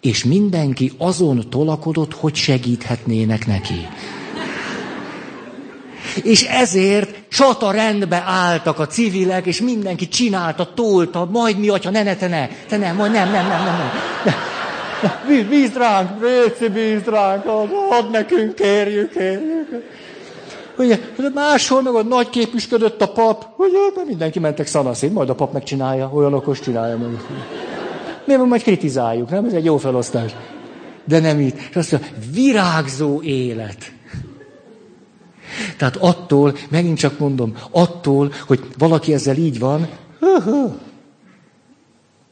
és mindenki azon tolakodott, hogy segíthetnének neki. És ezért csata rendbe álltak a civilek, és mindenki csinálta, tolta, majd mi, atya, ne, majd nem. Bízd ránk, Réci, bízd ránk, add nekünk, kérjük. Ugye, máshol meg a nagy képüsködött a pap, ugye, mindenki mentek szanaszét, majd a pap megcsinálja, olyan okos csinálja meg. Mi van, majd kritizáljuk, nem? Ez egy jó felosztás. De nem itt. És azt mondja, virágzó élet. Tehát attól, megint csak mondom, attól, hogy valaki ezzel így van,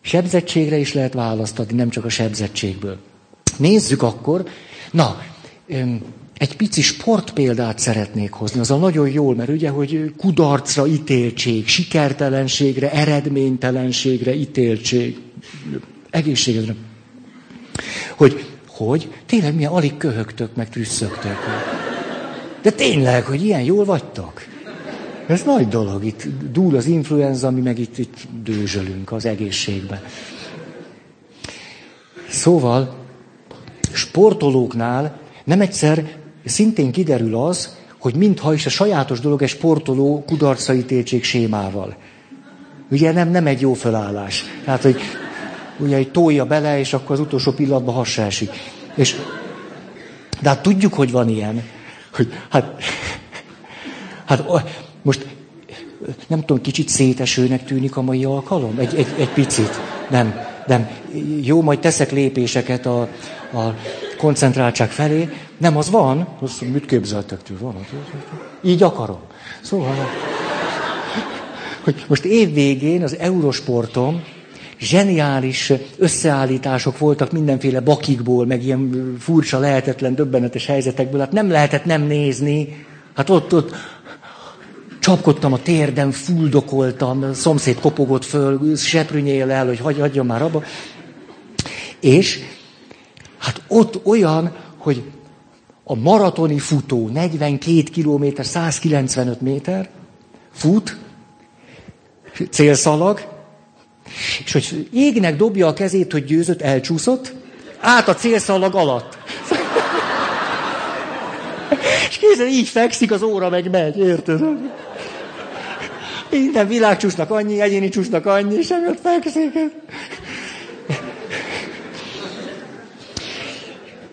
sebzettségre is lehet választani, nem csak a sebzettségből. Nézzük akkor, egy pici sportpéldát szeretnék hozni, az a nagyon jól, mert ugye, hogy kudarcra ítéltség, sikertelenségre, eredménytelenségre ítéltség, egészségedre. Hogy tényleg milyen alig köhögtök, meg trüsszögtök. De tényleg, hogy ilyen jól vagytok. Ez nagy dolog, itt dúl az influenza, mi meg itt dőzsölünk az egészségben. Szóval, sportolóknál nem egyszer szintén kiderül az, hogy mintha is a sajátos dolog egy sportoló kudarcaítéltség sémával. Ugye nem egy jó felállás. Tehát, hogy ugye tolja bele, és akkor az utolsó pillanatban hasra esik. De hát tudjuk, hogy van ilyen. Hogy, hát most nem tudom, kicsit szétesőnek tűnik a mai alkalom? Egy picit. Nem. Jó, majd teszek lépéseket a koncentráltság felé. Nem, az van. Azt mit képzeltek tőle? Van? Így akarom. Szóval, hogy most évvégén az Eurosporton zseniális összeállítások voltak mindenféle bakikból, meg ilyen furcsa, lehetetlen, döbbenetes helyzetekből. Hát nem lehetett nem nézni. Hát ott csapkodtam a térdem, fuldokoltam, a szomszéd kopogott föl, seprűnyél el, hogy hagyjam már abba. És hát ott olyan, hogy a maratoni futó 42 kilométer, 195 méter fut, célszalag, és hogy égnek dobja a kezét, hogy győzött, elcsúszott, át a célszalag alatt. És kézzel így fekszik, az óra meg megy, érted? Minden világcsúsznak annyi, egyéni csúsznak annyi, és ott fekszik.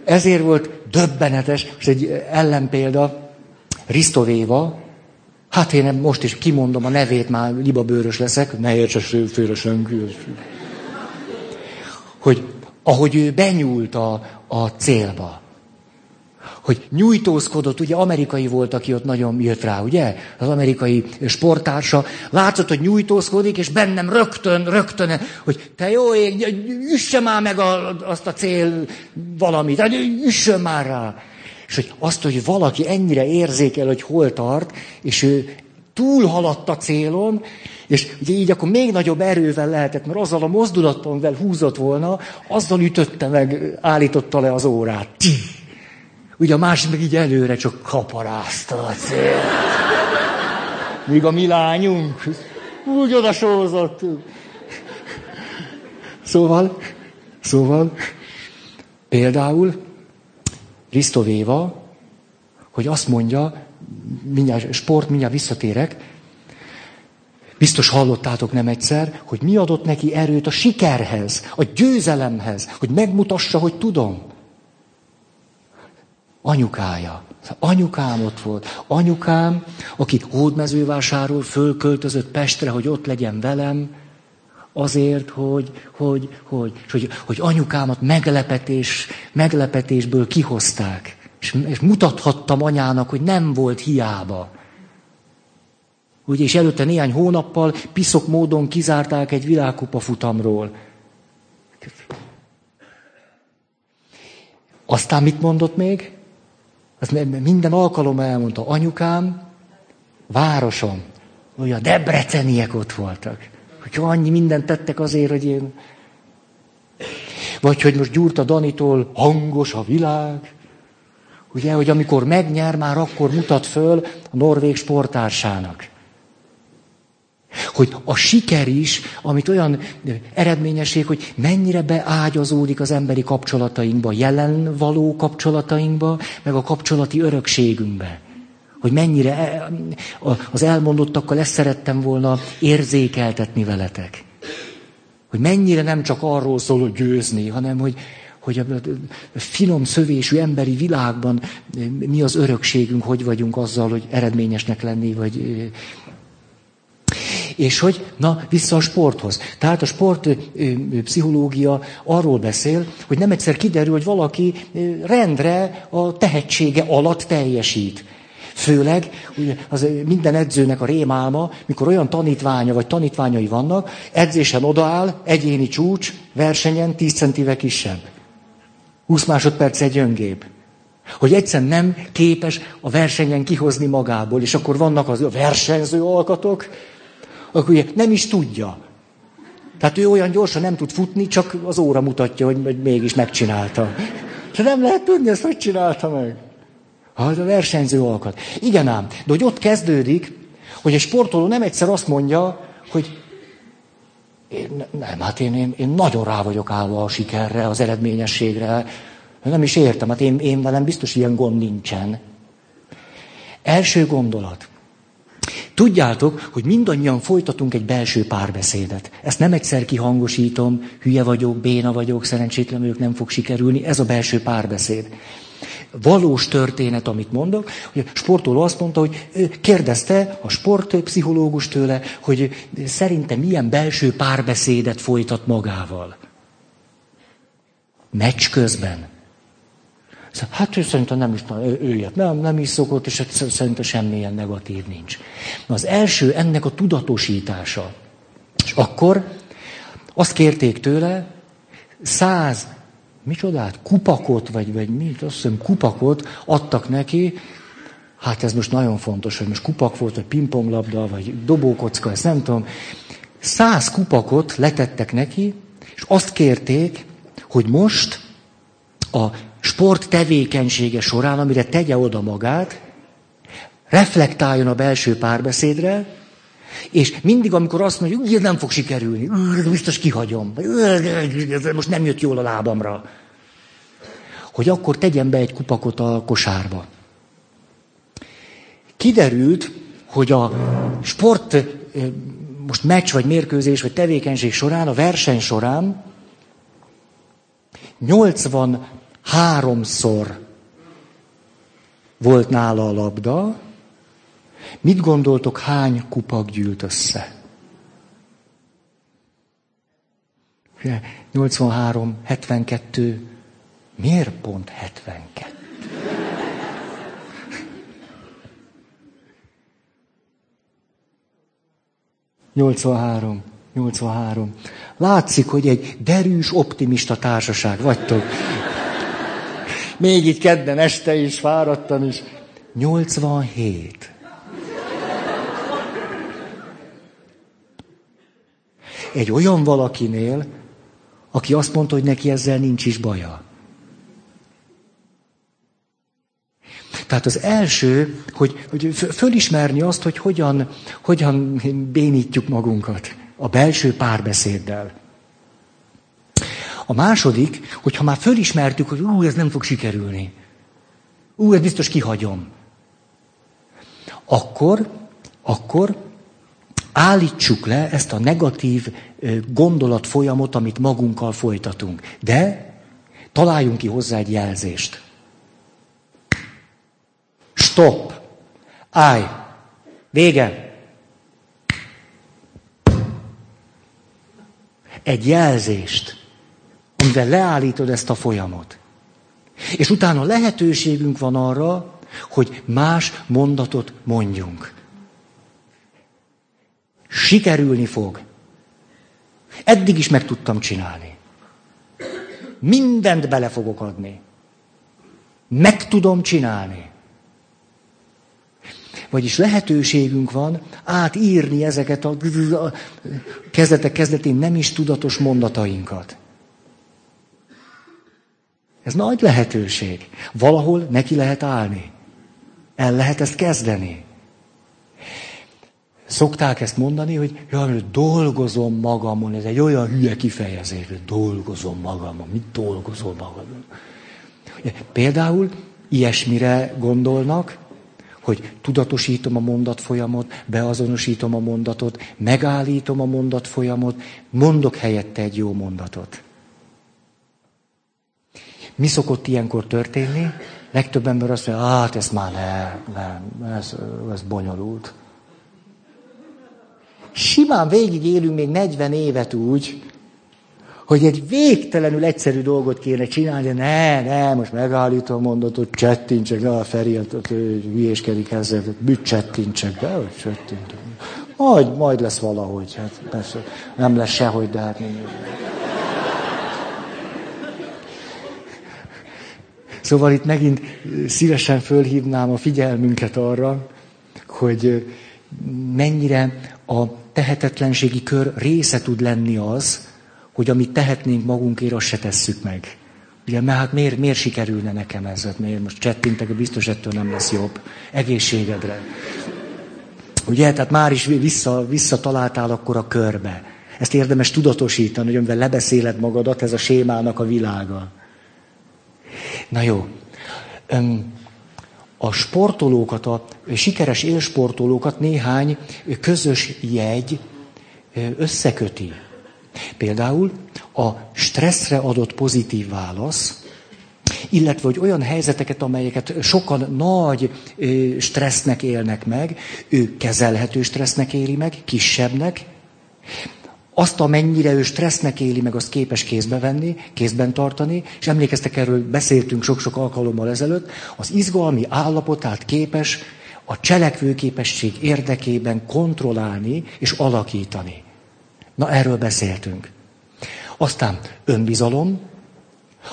Ezért volt döbbenetes, most egy ellenpélda, Ristovéva, hát én most is kimondom a nevét, már libabőrös leszek, ne értse félre senki. Hogy ahogy ő benyúlt a célba, hogy nyújtózkodott, ugye amerikai volt, aki ott nagyon jött rá, ugye? Az amerikai sporttársa. Látszott, hogy nyújtózkodik, és bennem rögtön, hogy te jó ég, üsse már meg azt a cél valamit, üssön már rá. És hogy azt, hogy valaki ennyire érzékel, hogy hol tart, és ő túlhaladt a célon, és ugye így akkor még nagyobb erővel lehetett, mert azzal a mozdulattal húzott volna, azzal ütötte meg, állította le az órát. Ugye a másik meg így előre csak kaparázta a cél. Míg a mi lányunk úgy odasózott. Szóval, például Ristovéva, hogy azt mondja, mindjárt visszatérek, biztos hallottátok nem egyszer, hogy mi adott neki erőt a sikerhez, a győzelemhez, hogy megmutassa, hogy tudom. Anyukája. Anyukám ott volt. Anyukám, aki Hódmezővásárról fölköltözött Pestre, hogy ott legyen velem, azért, hogy anyukámat meglepetésből kihozták. És mutathattam anyának, hogy nem volt hiába. Ugye, és előtte néhány hónappal piszok módon kizárták egy világkupa futamról. Aztán mit mondott még? Azt minden alkalommal elmondta, anyukám, városom, hogy a debreceniek ott voltak. Hogy annyi mindent tettek azért, hogy én... Vagy hogy most Gyurta Danitól hangos a világ. Ugye, hogy amikor megnyer, már akkor mutat föl a norvég sporttársának. Hogy a siker is, amit olyan eredményesség, hogy mennyire beágyazódik az emberi kapcsolatainkba, jelen való kapcsolatainkba, meg a kapcsolati örökségünkbe. Hogy mennyire az elmondottakkal ezt szerettem volna érzékeltetni veletek. Hogy mennyire nem csak arról szól, hogy győzni, hanem hogy a finom szövésű emberi világban mi az örökségünk, hogy vagyunk azzal, hogy eredményesnek lenni, vagy... És hogy, vissza a sporthoz. Tehát a sportpszichológia arról beszél, hogy nem egyszer kiderül, hogy valaki rendre a tehetsége alatt teljesít. Főleg az minden edzőnek a rémálma, mikor olyan tanítványa vagy tanítványai vannak, edzésen odaáll, egyéni csúcs, versenyen 10 centivel kisebb. 20 másodperc egy gyöngébb. Hogy egyszerűen nem képes a versenyen kihozni magából, és akkor vannak az versenyző alkatok, akkor ugye nem is tudja. Tehát ő olyan gyorsan nem tud futni, csak az óra mutatja, hogy mégis megcsinálta. De nem lehet tudni ezt, hogy csinálta meg. Az a versenyző alkat. Igen ám, de hogy ott kezdődik, hogy egy sportoló nem egyszer azt mondja, hogy én nagyon rá vagyok állva a sikerre, az eredményességre. Nem is értem, hát én velem biztos ilyen gond nincsen. Első gondolat. Tudjátok, hogy mindannyian folytatunk egy belső párbeszédet. Ezt nem egyszer kihangosítom, hülye vagyok, béna vagyok, szerencsétlen vagyok, nem fog sikerülni. Ez a belső párbeszéd. Valós történet, amit mondok, hogy a sportoló azt mondta, hogy kérdezte a sportpszichológus tőle, hogy szerinte milyen belső párbeszédet folytat magával. Meccs közben. Hát ő szerintem nem is, nem is szokott, és szerintem semmilyen negatív nincs. Na az első ennek a tudatosítása. És akkor azt kérték tőle, 100, micsodát, kupakot, vagy mit, azt hiszem kupakot adtak neki, hát ez most nagyon fontos, hogy most kupak volt, vagy pingponglabda, vagy dobókocka, ezt nem tudom. 100 kupakot letettek neki, és azt kérték, hogy most a sport tevékenysége során, amire tegye oda magát, reflektáljon a belső párbeszédre, és mindig, amikor azt mondja, hogy nem fog sikerülni, biztos kihagyom, most nem jött jól a lábamra, hogy akkor tegyen be egy kupakot a kosárba. Kiderült, hogy a sport, most meccs, vagy mérkőzés, vagy tevékenység során, a verseny során 83-szor volt nála a labda. Mit gondoltok, hány kupak gyűlt össze? 83, 72. Miért pont 72? Nyolcvanhárom. Látszik, hogy egy derűs, optimista társaság vagytok. Még így kedden este is, fáradtan is. 87. Egy olyan valakinél, aki azt mondta, hogy neki ezzel nincs is baja. Tehát az első, hogy fölismerni azt, hogy hogyan bénítjuk magunkat a belső párbeszéddel. A második, hogyha már fölismertük, hogy ez nem fog sikerülni, ez biztos kihagyom, akkor állítsuk le ezt a negatív gondolatfolyamot, amit magunkkal folytatunk. De találjunk ki hozzá egy jelzést. Stop! Állj! Vége! Egy jelzést, amivel leállítod ezt a folyamot. És utána lehetőségünk van arra, hogy más mondatot mondjunk. Sikerülni fog. Eddig is meg tudtam csinálni. Mindent bele fogok adni. Meg tudom csinálni. Vagyis lehetőségünk van átírni ezeket a kezdetén nem is tudatos mondatainkat. Ez nagy lehetőség. Valahol neki lehet állni. El lehet ezt kezdeni. Szokták ezt mondani, hogy dolgozom magamon. Ez egy olyan hülye kifejezés, hogy dolgozom magamon. Mit dolgozol magamon? Például ilyesmire gondolnak, hogy tudatosítom a mondatfolyamot, beazonosítom a mondatot, megállítom a mondatfolyamot, mondok helyette egy jó mondatot. Mi szokott ilyenkor történni? Legtöbb ember azt mondja, ez már nem, ez bonyolult. Simán végigélünk még 40 évet úgy, hogy egy végtelenül egyszerű dolgot kéne csinálni, ne, most megállítom a mondatot, csettintsek, na, a Feri hülyéskedik ezzel, mit csettintsek, de hogy csettintek. Majd lesz valahogy, hát persze, nem lesz sehogy, de hát nem. Szóval itt megint szívesen fölhívnám a figyelmünket arra, hogy mennyire a tehetetlenségi kör része tud lenni az, hogy amit tehetnénk magunkért, azt se tesszük meg. Ugye, mert hát miért sikerülne nekem ez? Miért most csettintek, biztos ettől nem lesz jobb. Egészségedre. Ugye, tehát már is visszataláltál akkor a körbe. Ezt érdemes tudatosítani, hogy amivel lebeszéled magadat, ez a sémának a világa. Na jó. A sportolókat, a sikeres élsportolókat néhány közös jegy összeköti. Például a stresszre adott pozitív válasz, illetve hogy olyan helyzeteket, amelyeket sokan nagy stressznek élnek meg, ő kezelhető stressznek éli meg, kisebbnek. Azt, amennyire ő stressznek éli meg, azt képes kézbe venni, kézben tartani, és emlékeztek, erről beszéltünk sok-sok alkalommal ezelőtt, az izgalmi állapotát képes a cselekvőképesség érdekében kontrollálni és alakítani. Na, erről beszéltünk. Aztán önbizalom,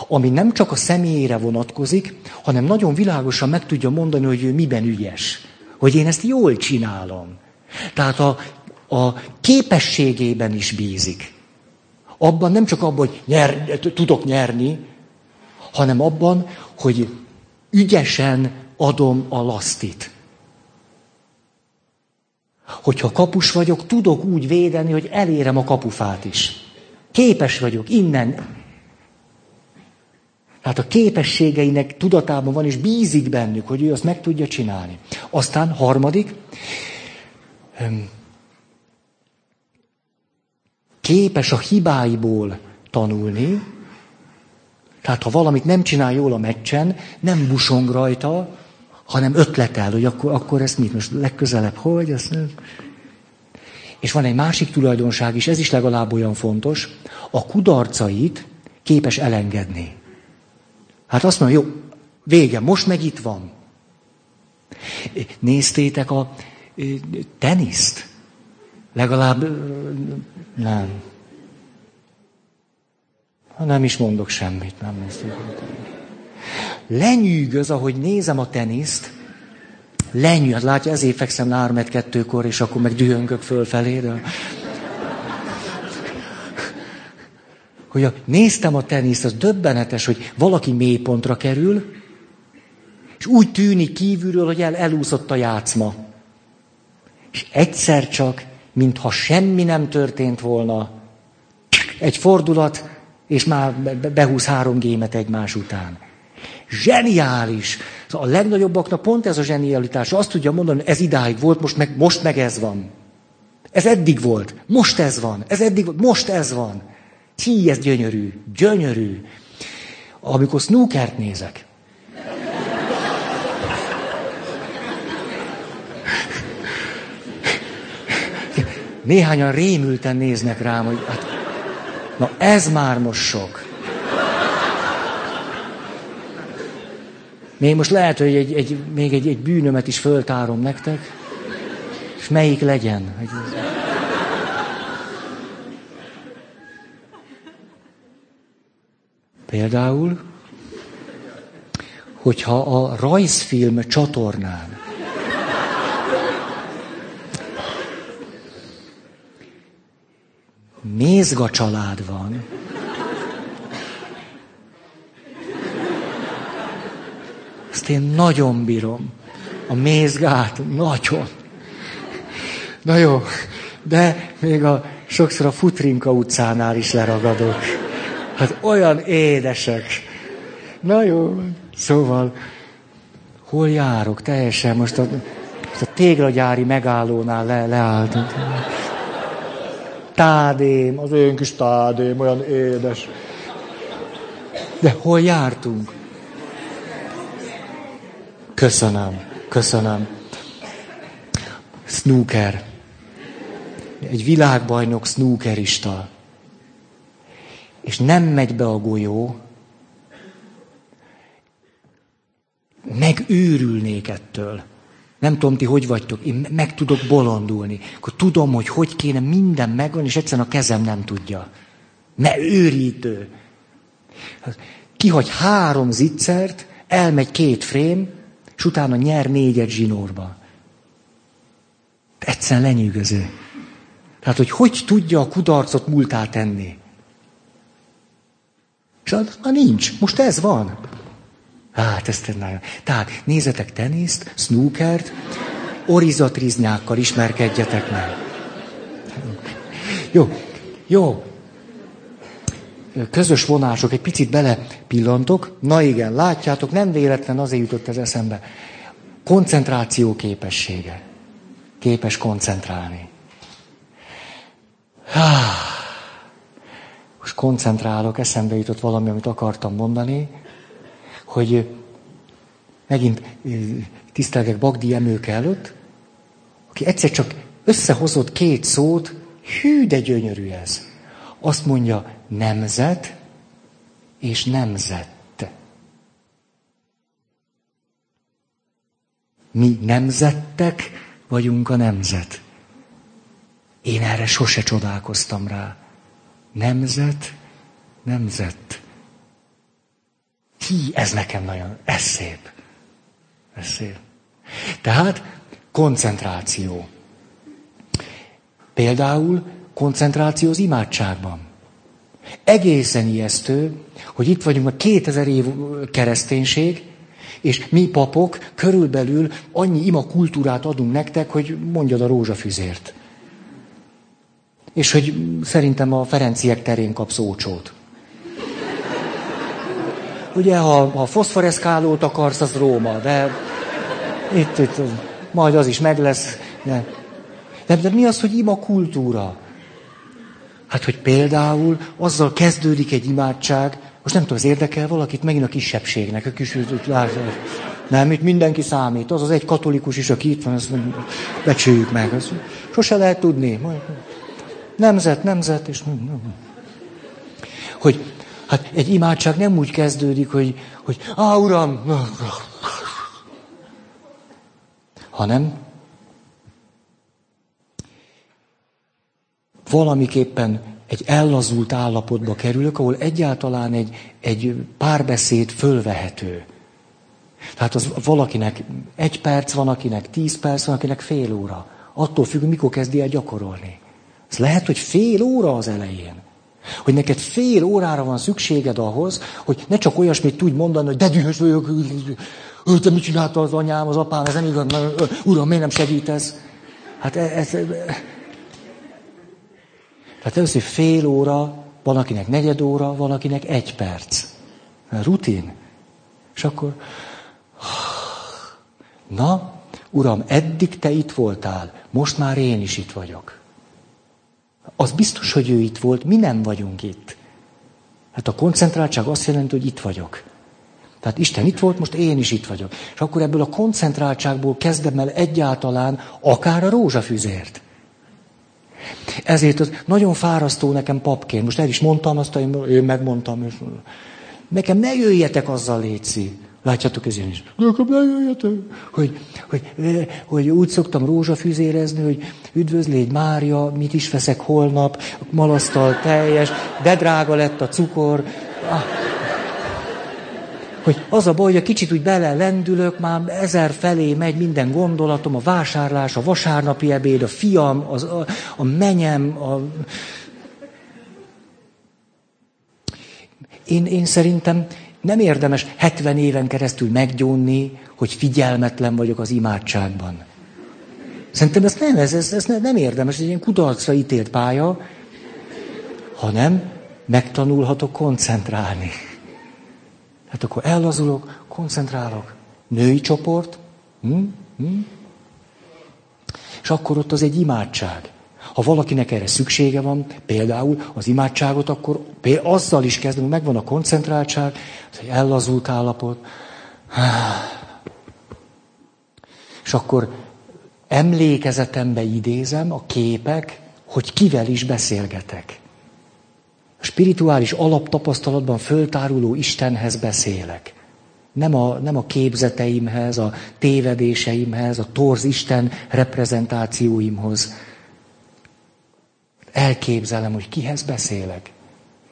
ami nem csak a személyére vonatkozik, hanem nagyon világosan meg tudja mondani, hogy ő miben ügyes. Hogy én ezt jól csinálom. Tehát a képességében is bízik. Abban, nem csak abban, hogy tudok nyerni, hanem abban, hogy ügyesen adom a lasztit. Hogyha kapus vagyok, tudok úgy védeni, hogy elérem a kapufát is. Képes vagyok innen. Tehát a képességeinek tudatában van, és bízik bennük, hogy ő azt meg tudja csinálni. Aztán harmadik, képes a hibáiból tanulni, tehát ha valamit nem csinál jól a meccsen, nem busong rajta, hanem ötletel, hogy akkor ezt mit most legközelebb, hogy ezt nem. És van egy másik tulajdonság is, ez is legalább olyan fontos, a kudarcait képes elengedni. Hát azt mondja, jó, vége, most meg itt van. Néztétek a teniszt? Legalább nem. Ha nem is mondok semmit, nem néztétek a teniszt. Lenyűgöz, ahogy nézem a teniszt, hát látja, ezért fekszem le 3-2-kor, és akkor meg dühöngök fölfelé, de... Hogy néztem a teniszt, az döbbenetes, hogy valaki mélypontra kerül, és úgy tűnik kívülről, hogy elúszott a játszma. És egyszer csak, mintha semmi nem történt volna, egy fordulat, és már behúz 3 gémet egymás után. Zseniális! A legnagyobbaknak pont ez a zsenialitás. Azt tudja mondani, hogy ez idáig volt, most meg ez van. Ez eddig volt, most ez van, ez eddig volt, most ez van. Hí, ez gyönyörű, gyönyörű. Amikor snookert nézek. Néhányan rémülten néznek rám, hogy hát, na ez már most sok. Még most lehet, hogy még egy bűnömet is föltárom nektek, és melyik legyen. Például, hogyha a rajzfilm csatornán Mézga család van, azt én nagyon bírom. A Mézgát, nagyon. Na jó, de még sokszor a Futrinka utcánál is leragadok. Hát olyan édesek. Na jó, szóval, hol járok? Teljesen most a téglagyári megállónál leálltam. Tádém, az én kis Tádém, olyan édes. De hol jártunk? Köszönöm. Snooker. Egy világbajnok snookerista. és nem megy be a golyó, megőrülnék ettől. Nem tudom, ti hogy vagytok, én meg tudok bolondulni. Akkor tudom, hogy hogy kéne, minden megvan, és egyszerűen a kezem nem tudja. Ne őrítő! Kihagy 3 zicsert, elmegy 2 frém, és utána nyer 4-et zsinórba. Egyszerűen lenyűgöző. Tehát, hogy tudja a kudarcot múltá tenni. És az már nincs, most ez van. Hát, ezt tenni. Tehát nézzetek teniszt, snookert, orizatriznyákkal ismerkedjetek meg. Jó, jó. Közös vonások, egy picit bele pillantok. Na igen, látjátok, nem véletlen azért jutott ez eszembe. Koncentráció képessége. Képes koncentrálni. Most koncentrálok, eszembe jutott valami, amit akartam mondani, hogy megint tisztelgek Bagdi Emőke előtt, aki egyszer csak összehozott 2 szót, hű, de gyönyörű ez. Azt mondja, nemzet és nemzett. Mi nemzettek vagyunk a nemzet. Én erre sose csodálkoztam rá. Nemzet, nemzett. Hí, ez nekem nagyon, ez szép. Ez szép. Tehát koncentráció. Például koncentráció az imádságban. Egészen ijesztő, hogy itt vagyunk a 2000 év kereszténység, és mi papok körülbelül annyi ima kultúrát adunk nektek, hogy mondjad a rózsafüzért. És hogy szerintem a Ferenciek terén kapsz ócsót. Ugye, ha foszforeszkálót akarsz, az Róma, de itt majd az is meg lesz. De mi az, hogy ima kultúra? Hát, hogy például azzal kezdődik egy imádság, most nem tudom, az érdekel valakit, megint a kisebbségnek, a nem, itt mindenki számít, az egy katolikus is, aki itt van, azt becsüljük meg. Azt sose lehet tudni. Nemzet, nemzet, és nem. Hogy, hát egy imádság nem úgy kezdődik, hogy uram, hanem valamiképpen egy ellazult állapotba kerülök, ahol egyáltalán egy párbeszéd fölvehető. Tehát az valakinek 1 perc van, akinek 10 perc van, akinek fél óra. Attól függ, mikor kezdi el gyakorolni. Ez lehet, hogy fél óra az elején. Hogy neked fél órára van szükséged ahhoz, hogy ne csak olyasmit tudj mondani, hogy de dühös vagyok, te mit csinálta az anyám, az apám, ez nem igaz, uram, miért nem segítesz? Hát ez... Tehát először fél óra, van akinek negyed óra, van akinek 1 perc. Rutin. És akkor... Na, uram, eddig te itt voltál, most már én is itt vagyok. Az biztos, hogy ő itt volt, mi nem vagyunk itt. Hát a koncentráltság azt jelenti, hogy itt vagyok. Tehát Isten itt volt, most én is itt vagyok. És akkor ebből a koncentráltságból kezdem el egyáltalán akár a rózsafüzért. Ezért az nagyon fárasztó nekem papként. Most el is mondtam azt, én megmondtam. Nekem ne jöjjetek azzal, létszi. Látjátok, ez én is. Nekem ne jöjjetek. Hogy úgy szoktam rózsafűzérezni, hogy üdvözlégy Mária, mit is veszek holnap, malasztal teljes, de drága lett a cukor. Hogy az a baj, hogy a kicsit úgy bele lendülök, már 1000 felé megy minden gondolatom, a vásárlás, a vasárnapi ebéd, a fiam, a menyem. Én szerintem nem érdemes 70 éven keresztül meggyónni, hogy figyelmetlen vagyok az imádságban. Szerintem ez nem érdemes, egy ilyen kudarcra ítélt pálya, hanem megtanulhatok koncentrálni. Hát akkor ellazulok, koncentrálok. Női csoport. És akkor ott az egy imádság. Ha valakinek erre szüksége van, például az imádságot, akkor azzal is kezdem, hogy megvan a koncentráltság, az egy ellazult állapot. És akkor emlékezetembe idézem a képek, hogy kivel is beszélgetek. A spirituális alaptapasztalatban föltáruló Istenhez beszélek. Nem a képzeteimhez, a tévedéseimhez, a torz Isten reprezentációimhoz. Elképzelem, hogy kihez beszélek.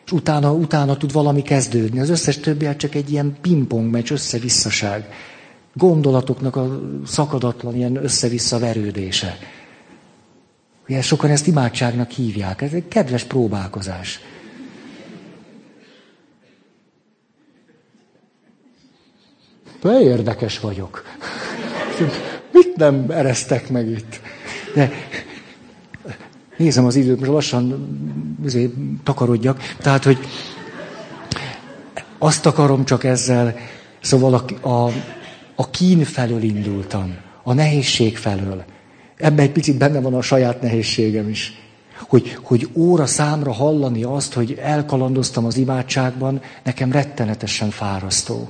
És utána tud valami kezdődni. Az összes többi hát csak egy ilyen pingpong meccs, össze-visszaság. Gondolatoknak a szakadatlan ilyen össze-vissza verődése. Ugye sokan ezt imádságnak hívják. Ez egy kedves próbálkozás. De érdekes vagyok. Mit nem eresztek meg itt? De nézem az időt, most lassan takarodjak. Tehát, hogy azt akarom csak ezzel, szóval a kín felől indultam, a nehézség felől. Ebben egy picit benne van a saját nehézségem is. Hogy óra számra hallani azt, hogy elkalandoztam az imádságban, nekem rettenetesen fárasztó.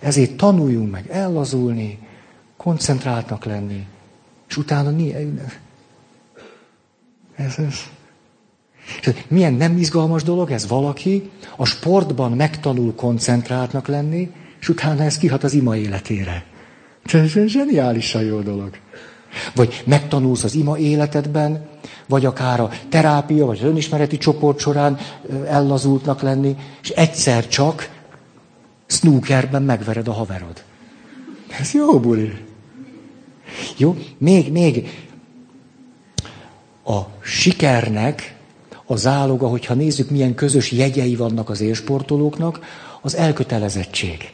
Ezért tanuljunk meg ellazulni, koncentráltnak lenni, és utána milyen nem izgalmas dolog ez? Valaki a sportban megtanul koncentráltnak lenni, és utána ez kihat az ima életére. Ez zseniálisan jó dolog. Vagy megtanulsz az ima életedben, vagy akár a terápia, vagy az önismereti csoport során ellazultnak lenni, és egyszer csak snookerben megvered a haverod. Ez jó, buli. Jó, még a sikernek a záloga, hogyha nézzük, milyen közös jegyei vannak az élsportolóknak, az elkötelezettség.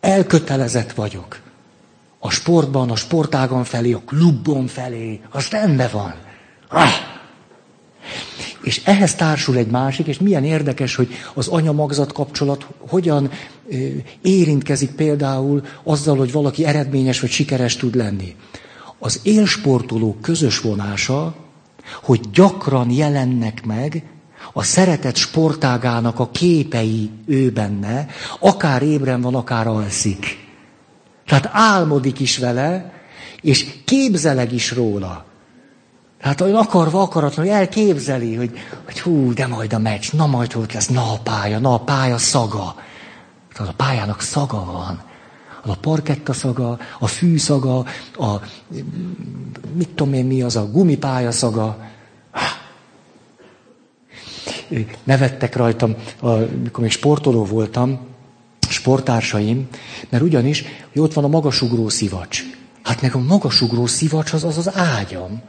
Elkötelezett vagyok. A sportban, a sportágon felé, a klubon felé, az rendben van. És ehhez társul egy másik, és milyen érdekes, hogy az anya-magzat kapcsolat hogyan érintkezik például azzal, hogy valaki eredményes vagy sikeres tud lenni. Az élsportolók közös vonása, hogy gyakran jelennek meg a szeretett sportágának a képei ő benne, akár ébren van, akár alszik. Tehát álmodik is vele, és képzeleg is róla. Hát olyan akarva, akaratlan, hogy elképzeli, hogy hú, de majd a meccs, na majd hogy lesz, na a pálya szaga. Tehát a pályának szaga van. A parketta szaga, a fű szaga, a mit tudom én mi az, a gumipálya szaga. Nevettek rajtam, amikor még sportoló voltam, sporttársaim, mert ugyanis, hogy ott van a magasugró szivacs. Hát meg a magasugró szivacs az ágyam.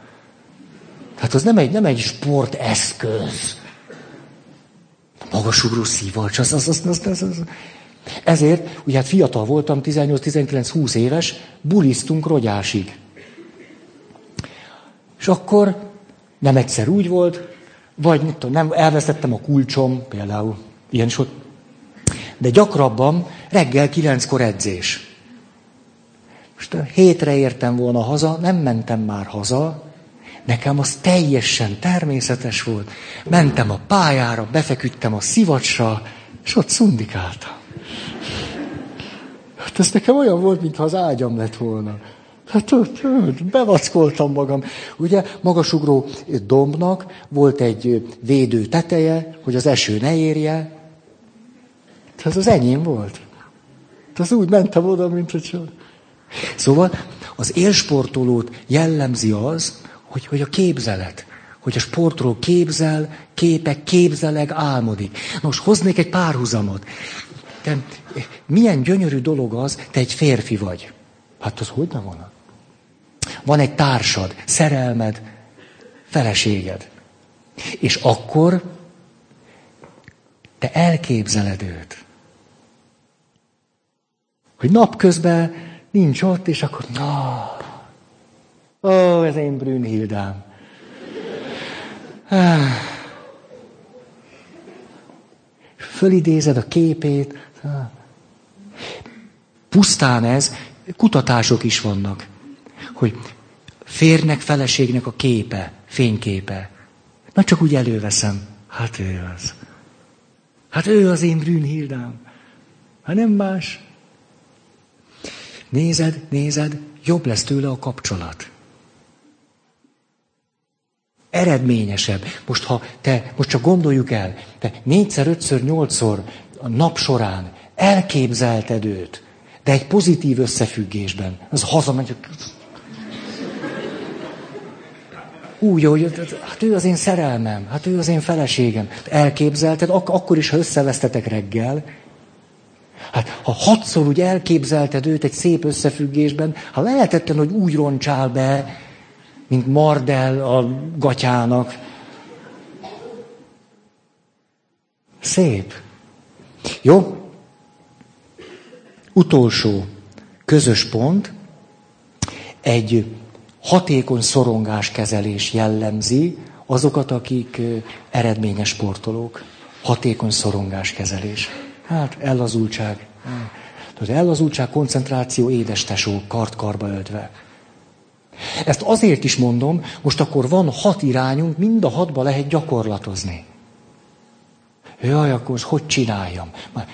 Tehát az nem egy sporteszköz. Magasugró szivacs, az. Ezért, ugye hát fiatal voltam, 18-19-20 éves, bulisztunk rogyásig. És akkor nem egyszer úgy volt, vagy mit tudom, nem, elvesztettem a kulcsom, például ilyen is volt. De gyakrabban reggel 9-kor edzés. Most hétre értem volna haza, nem mentem már haza, nekem az teljesen természetes volt. Mentem a pályára, befeküdtem a szivacsra, és ott szundikáltam. Hát ez nekem olyan volt, mintha az ágyam lett volna. Hát ott bevackoltam magam. Ugye magasugró dombnak volt egy védő teteje, hogy az eső ne érje. Ez az enyém volt. Ez úgy mentem oda, mint a család. Szóval az élsportolót jellemzi az, hogy a képzelet, hogy a sportról képzel, képzeleg, álmodik. Nos, hoznék egy párhuzamot. Te, milyen gyönyörű dolog az, te egy férfi vagy. Hát az hogyne volna? Van egy társad, szerelmed, feleséged. És akkor te elképzeled őt. Hogy napközben nincs ott, és akkor ó, ez én Brünnhildám. Fölidézed a képét. Pusztán ez, kutatások is vannak, hogy férjnek, feleségnek a képe, fényképe. Na csak úgy előveszem. Hát ő az. Hát ő az én Brünnhildám. Hát nem más. Nézed, jobb lesz tőle a kapcsolat. eredményesebb. Most csak gondoljuk el, te 4-szer, 5-ször, 8-szor a nap során elképzelted őt, de egy pozitív összefüggésben, az hazamegy, úgy, hogy hát ő az én szerelmem, hát ő az én feleségem. Elképzelted, akkor is, ha összevesztetek reggel, hát ha 6-szor úgy elképzelted őt egy szép összefüggésben, ha lehetetlen, hogy úgy roncsál be, mint Mardell a gatyának. Szép. Jó? Utolsó közös pont, egy hatékony szorongáskezelés jellemzi azokat, akik eredményes sportolók. Hatékony szorongáskezelés. Hát ellazultság. Tehát ellazultság, koncentráció, édestesó, kart-karba öltve. Ezt azért is mondom, most akkor van 6 irányunk, mind a 6-ba lehet gyakorlatozni. Jaj, akkor most hogy csináljam? Már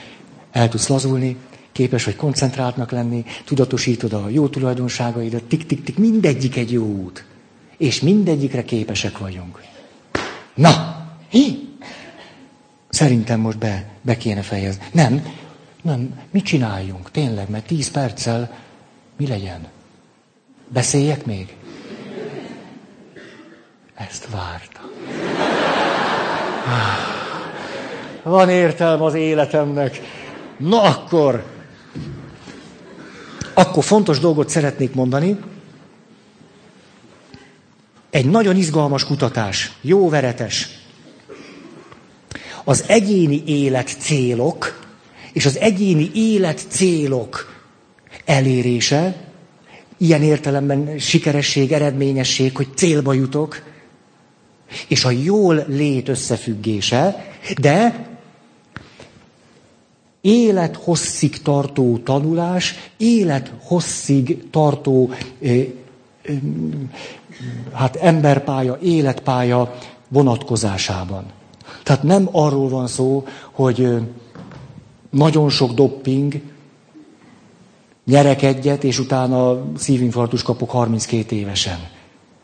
el tudsz lazulni, képes vagy koncentráltnak lenni, tudatosítod a jó tulajdonságaidat, tik-tik-tik, mindegyik egy jó út. És mindegyikre képesek vagyunk. Na! Hi? Szerintem most be kéne fejezni. Nem, mit csináljunk? Tényleg, mert 10 perccel mi legyen? Beszéljek még? Ezt vártam. Van értelme az életemnek. Na akkor fontos dolgot szeretnék mondani. Egy nagyon izgalmas kutatás, jó veretes. Az egyéni életcélok és az egyéni életcélok elérése, ilyen értelemben sikeresség, eredményesség, hogy célba jutok, és a jól lét összefüggése, de élethosszig tartó tanulás, élethosszig tartó emberpálya, életpálya vonatkozásában. Tehát nem arról van szó, hogy nagyon sok dopping, nyerek egyet, és utána szívinfarktus kapok 32 évesen.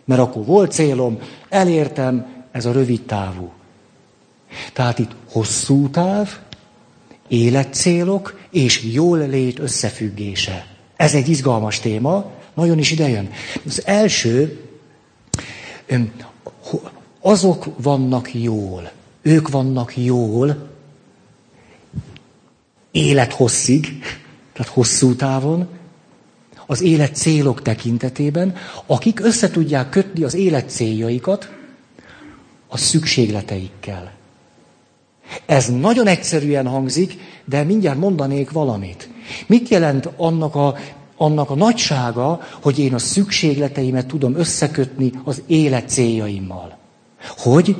Mert akkor volt célom, elértem, ez a rövid távú. Tehát itt hosszú táv, életcélok és jól lét összefüggése. Ez egy izgalmas téma, nagyon is idejön. Az első, azok vannak jól, ők vannak jól, élethosszig, tehát hosszú távon, az élet célok tekintetében, akik összetudják kötni az élet céljaikat a szükségleteikkel. Ez nagyon egyszerűen hangzik, de mindjárt mondanék valamit. Mit jelent annak a nagysága, hogy én a szükségleteimet tudom összekötni az élet céljaimmal? Hogy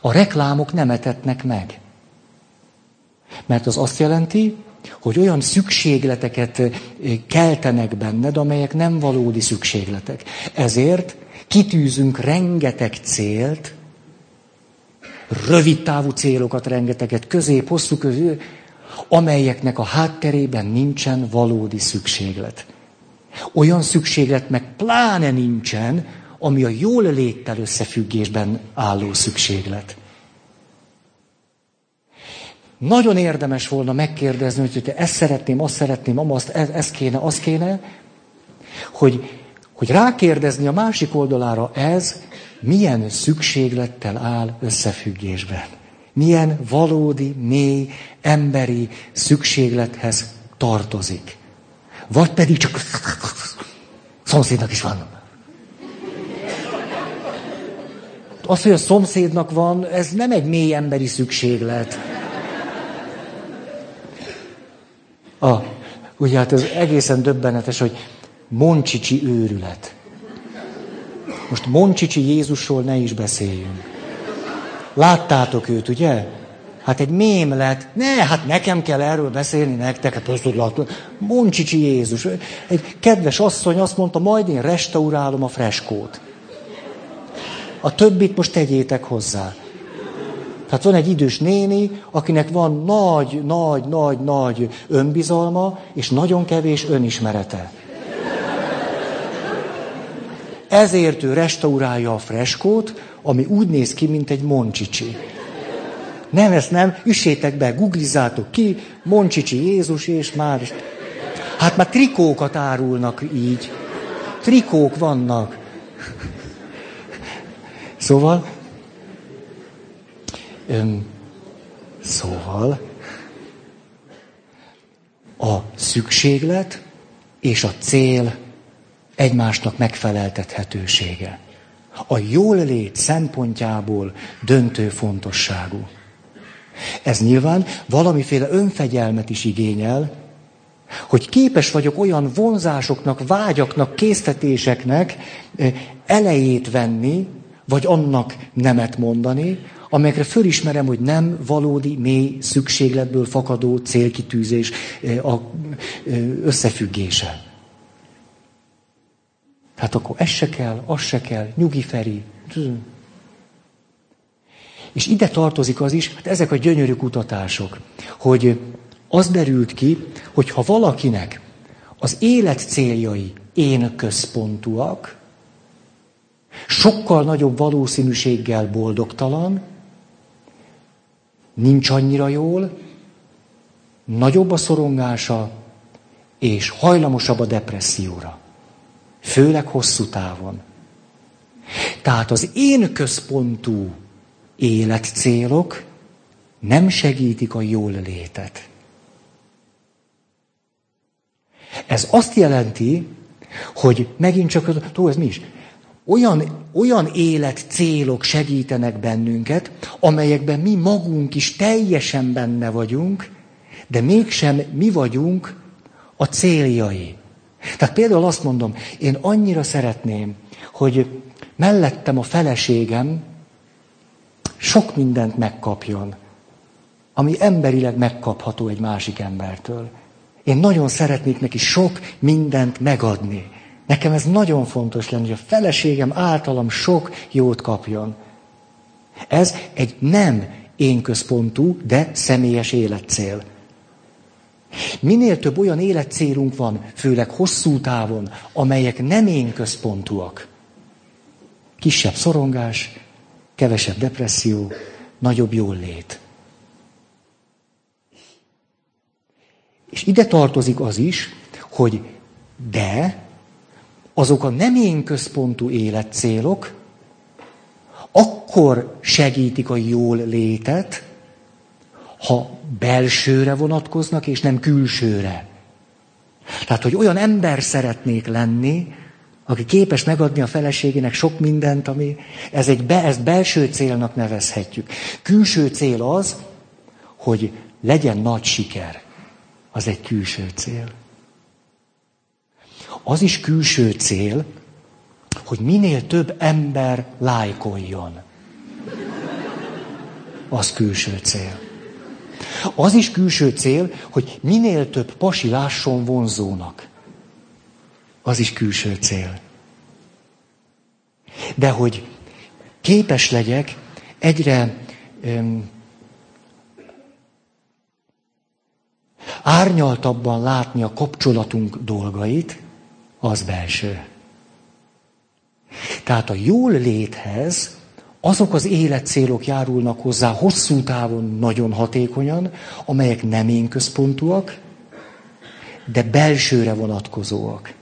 a reklámok nem etetnek meg. Mert az azt jelenti, hogy olyan szükségleteket keltenek benned, amelyek nem valódi szükségletek. Ezért kitűzünk rengeteg célt, rövid távú célokat rengeteget, közép-hosszú közül, amelyeknek a hátterében nincsen valódi szükséglet. Olyan szükséglet meg pláne nincsen, ami a jól léttel összefüggésben álló szükséglet. Nagyon érdemes volna megkérdezni, hogy te ezt szeretném, azt szeretném, amazt, ez kéne, az kéne, hogy rákérdezni a másik oldalára, ez milyen szükséglettel áll összefüggésben. Milyen valódi, mély, emberi szükséglethez tartozik. Vagy pedig csak szomszédnak is van. Az, hogy a szomszédnak van, ez nem egy mély emberi szükséglet. Ugye hát ez egészen döbbenetes, hogy Moncsicsi őrület. Most Moncsicsi Jézusról ne is beszéljünk. Láttátok őt, ugye? Hát egy mém lett. Hát nekem kell erről beszélni, nektek, hát azt látni. Moncsicsi Jézus. Egy kedves asszony azt mondta, majd én restaurálom a freskót. A többit most tegyétek hozzá. Tehát van egy idős néni, akinek van nagy önbizalma, és nagyon kevés önismerete. Ezért ő restaurálja a freskót, ami úgy néz ki, mint egy Moncsicsi. Nem, ezt nem, üssétek be, googlizzátok ki, Moncsicsi Jézus, és már... Hát már trikókat árulnak így. Trikók vannak. Szóval a szükséglet és a cél egymásnak megfeleltethetősége. A jól lét szempontjából döntő fontosságú. Ez nyilván valamiféle önfegyelmet is igényel, hogy képes vagyok olyan vonzásoknak, vágyaknak, késztetéseknek elejét venni, vagy annak nemet mondani, amelyekre fölismerem, hogy nem valódi, mély szükségletből fakadó célkitűzés összefüggése. Hát akkor ez se kell, az se kell, nyugi Feri. És ide tartozik az is, hát ezek a gyönyörű kutatások, hogy az derült ki, hogy ha valakinek az élet céljai én központúak, sokkal nagyobb valószínűséggel boldogtalan, nincs annyira jól, nagyobb a szorongása, és hajlamosabb a depresszióra. Főleg hosszú távon. Tehát az én központú életcélok nem segítik a jól létet. Ez azt jelenti, hogy megint csak, ez mi is? Olyan életcélok segítenek bennünket, amelyekben mi magunk is teljesen benne vagyunk, de mégsem mi vagyunk a céljai. Tehát például azt mondom, én annyira szeretném, hogy mellettem a feleségem sok mindent megkapjon, ami emberileg megkapható egy másik embertől. Én nagyon szeretnék neki sok mindent megadni. Nekem ez nagyon fontos lenne, hogy a feleségem általam sok jót kapjon. Ez egy nem én központú, de személyes életcél. Minél több olyan életcélunk van, főleg hosszú távon, amelyek nem én központúak. Kisebb szorongás, kevesebb depresszió, nagyobb jólét. És ide tartozik az is, hogy de azok a nem én központú életcélok akkor segítik a jól létet, ha belsőre vonatkoznak, és nem külsőre. Tehát, hogy olyan ember szeretnék lenni, aki képes megadni a feleségének sok mindent, ami... Ezt belső célnak nevezhetjük. Külső cél az, hogy legyen nagy siker. Az egy külső cél. Az is külső cél, hogy minél több ember lájkoljon. Az külső cél. Az is külső cél, hogy minél több pasi lásson vonzónak. Az is külső cél. De hogy képes legyek egyre árnyaltabban látni a kapcsolatunk dolgait, az belső. Tehát a jól léthez azok az életcélok járulnak hozzá hosszú távon nagyon hatékonyan, amelyek nem én központúak, de belsőre vonatkozóak.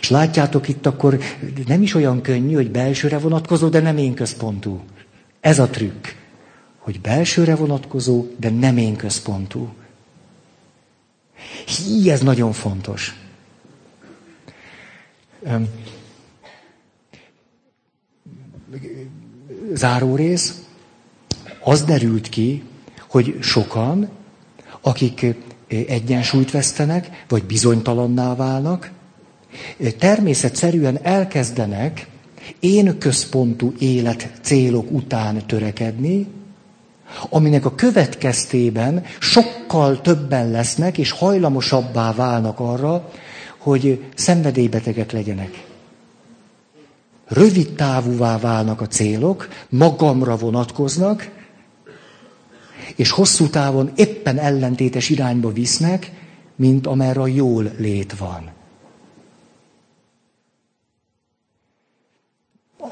És látjátok itt akkor, nem is olyan könnyű, hogy belsőre vonatkozó, de nem én központú. Ez a trükk, hogy belsőre vonatkozó, de nem én központú. Hí, ez nagyon fontos. Zárórész, az derült ki, hogy sokan, akik egyensúlyt vesztenek, vagy bizonytalanná válnak, természetszerűen elkezdenek én központú élet célok után törekedni, aminek a következtében sokkal többen lesznek, és hajlamosabbá válnak arra, hogy szenvedélybetegek legyenek. Rövid távúvá válnak a célok, magamra vonatkoznak, és hosszú távon éppen ellentétes irányba visznek, mint amerre a jól lét van.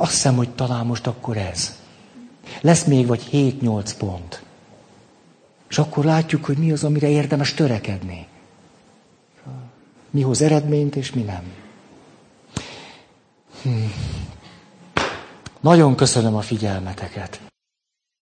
Azt hiszem, hogy talán most akkor ez. Lesz még vagy 7-8 pont. És akkor látjuk, hogy mi az, amire érdemes törekedni. Mi hoz eredményt, és mi nem. Nagyon köszönöm a figyelmeteket.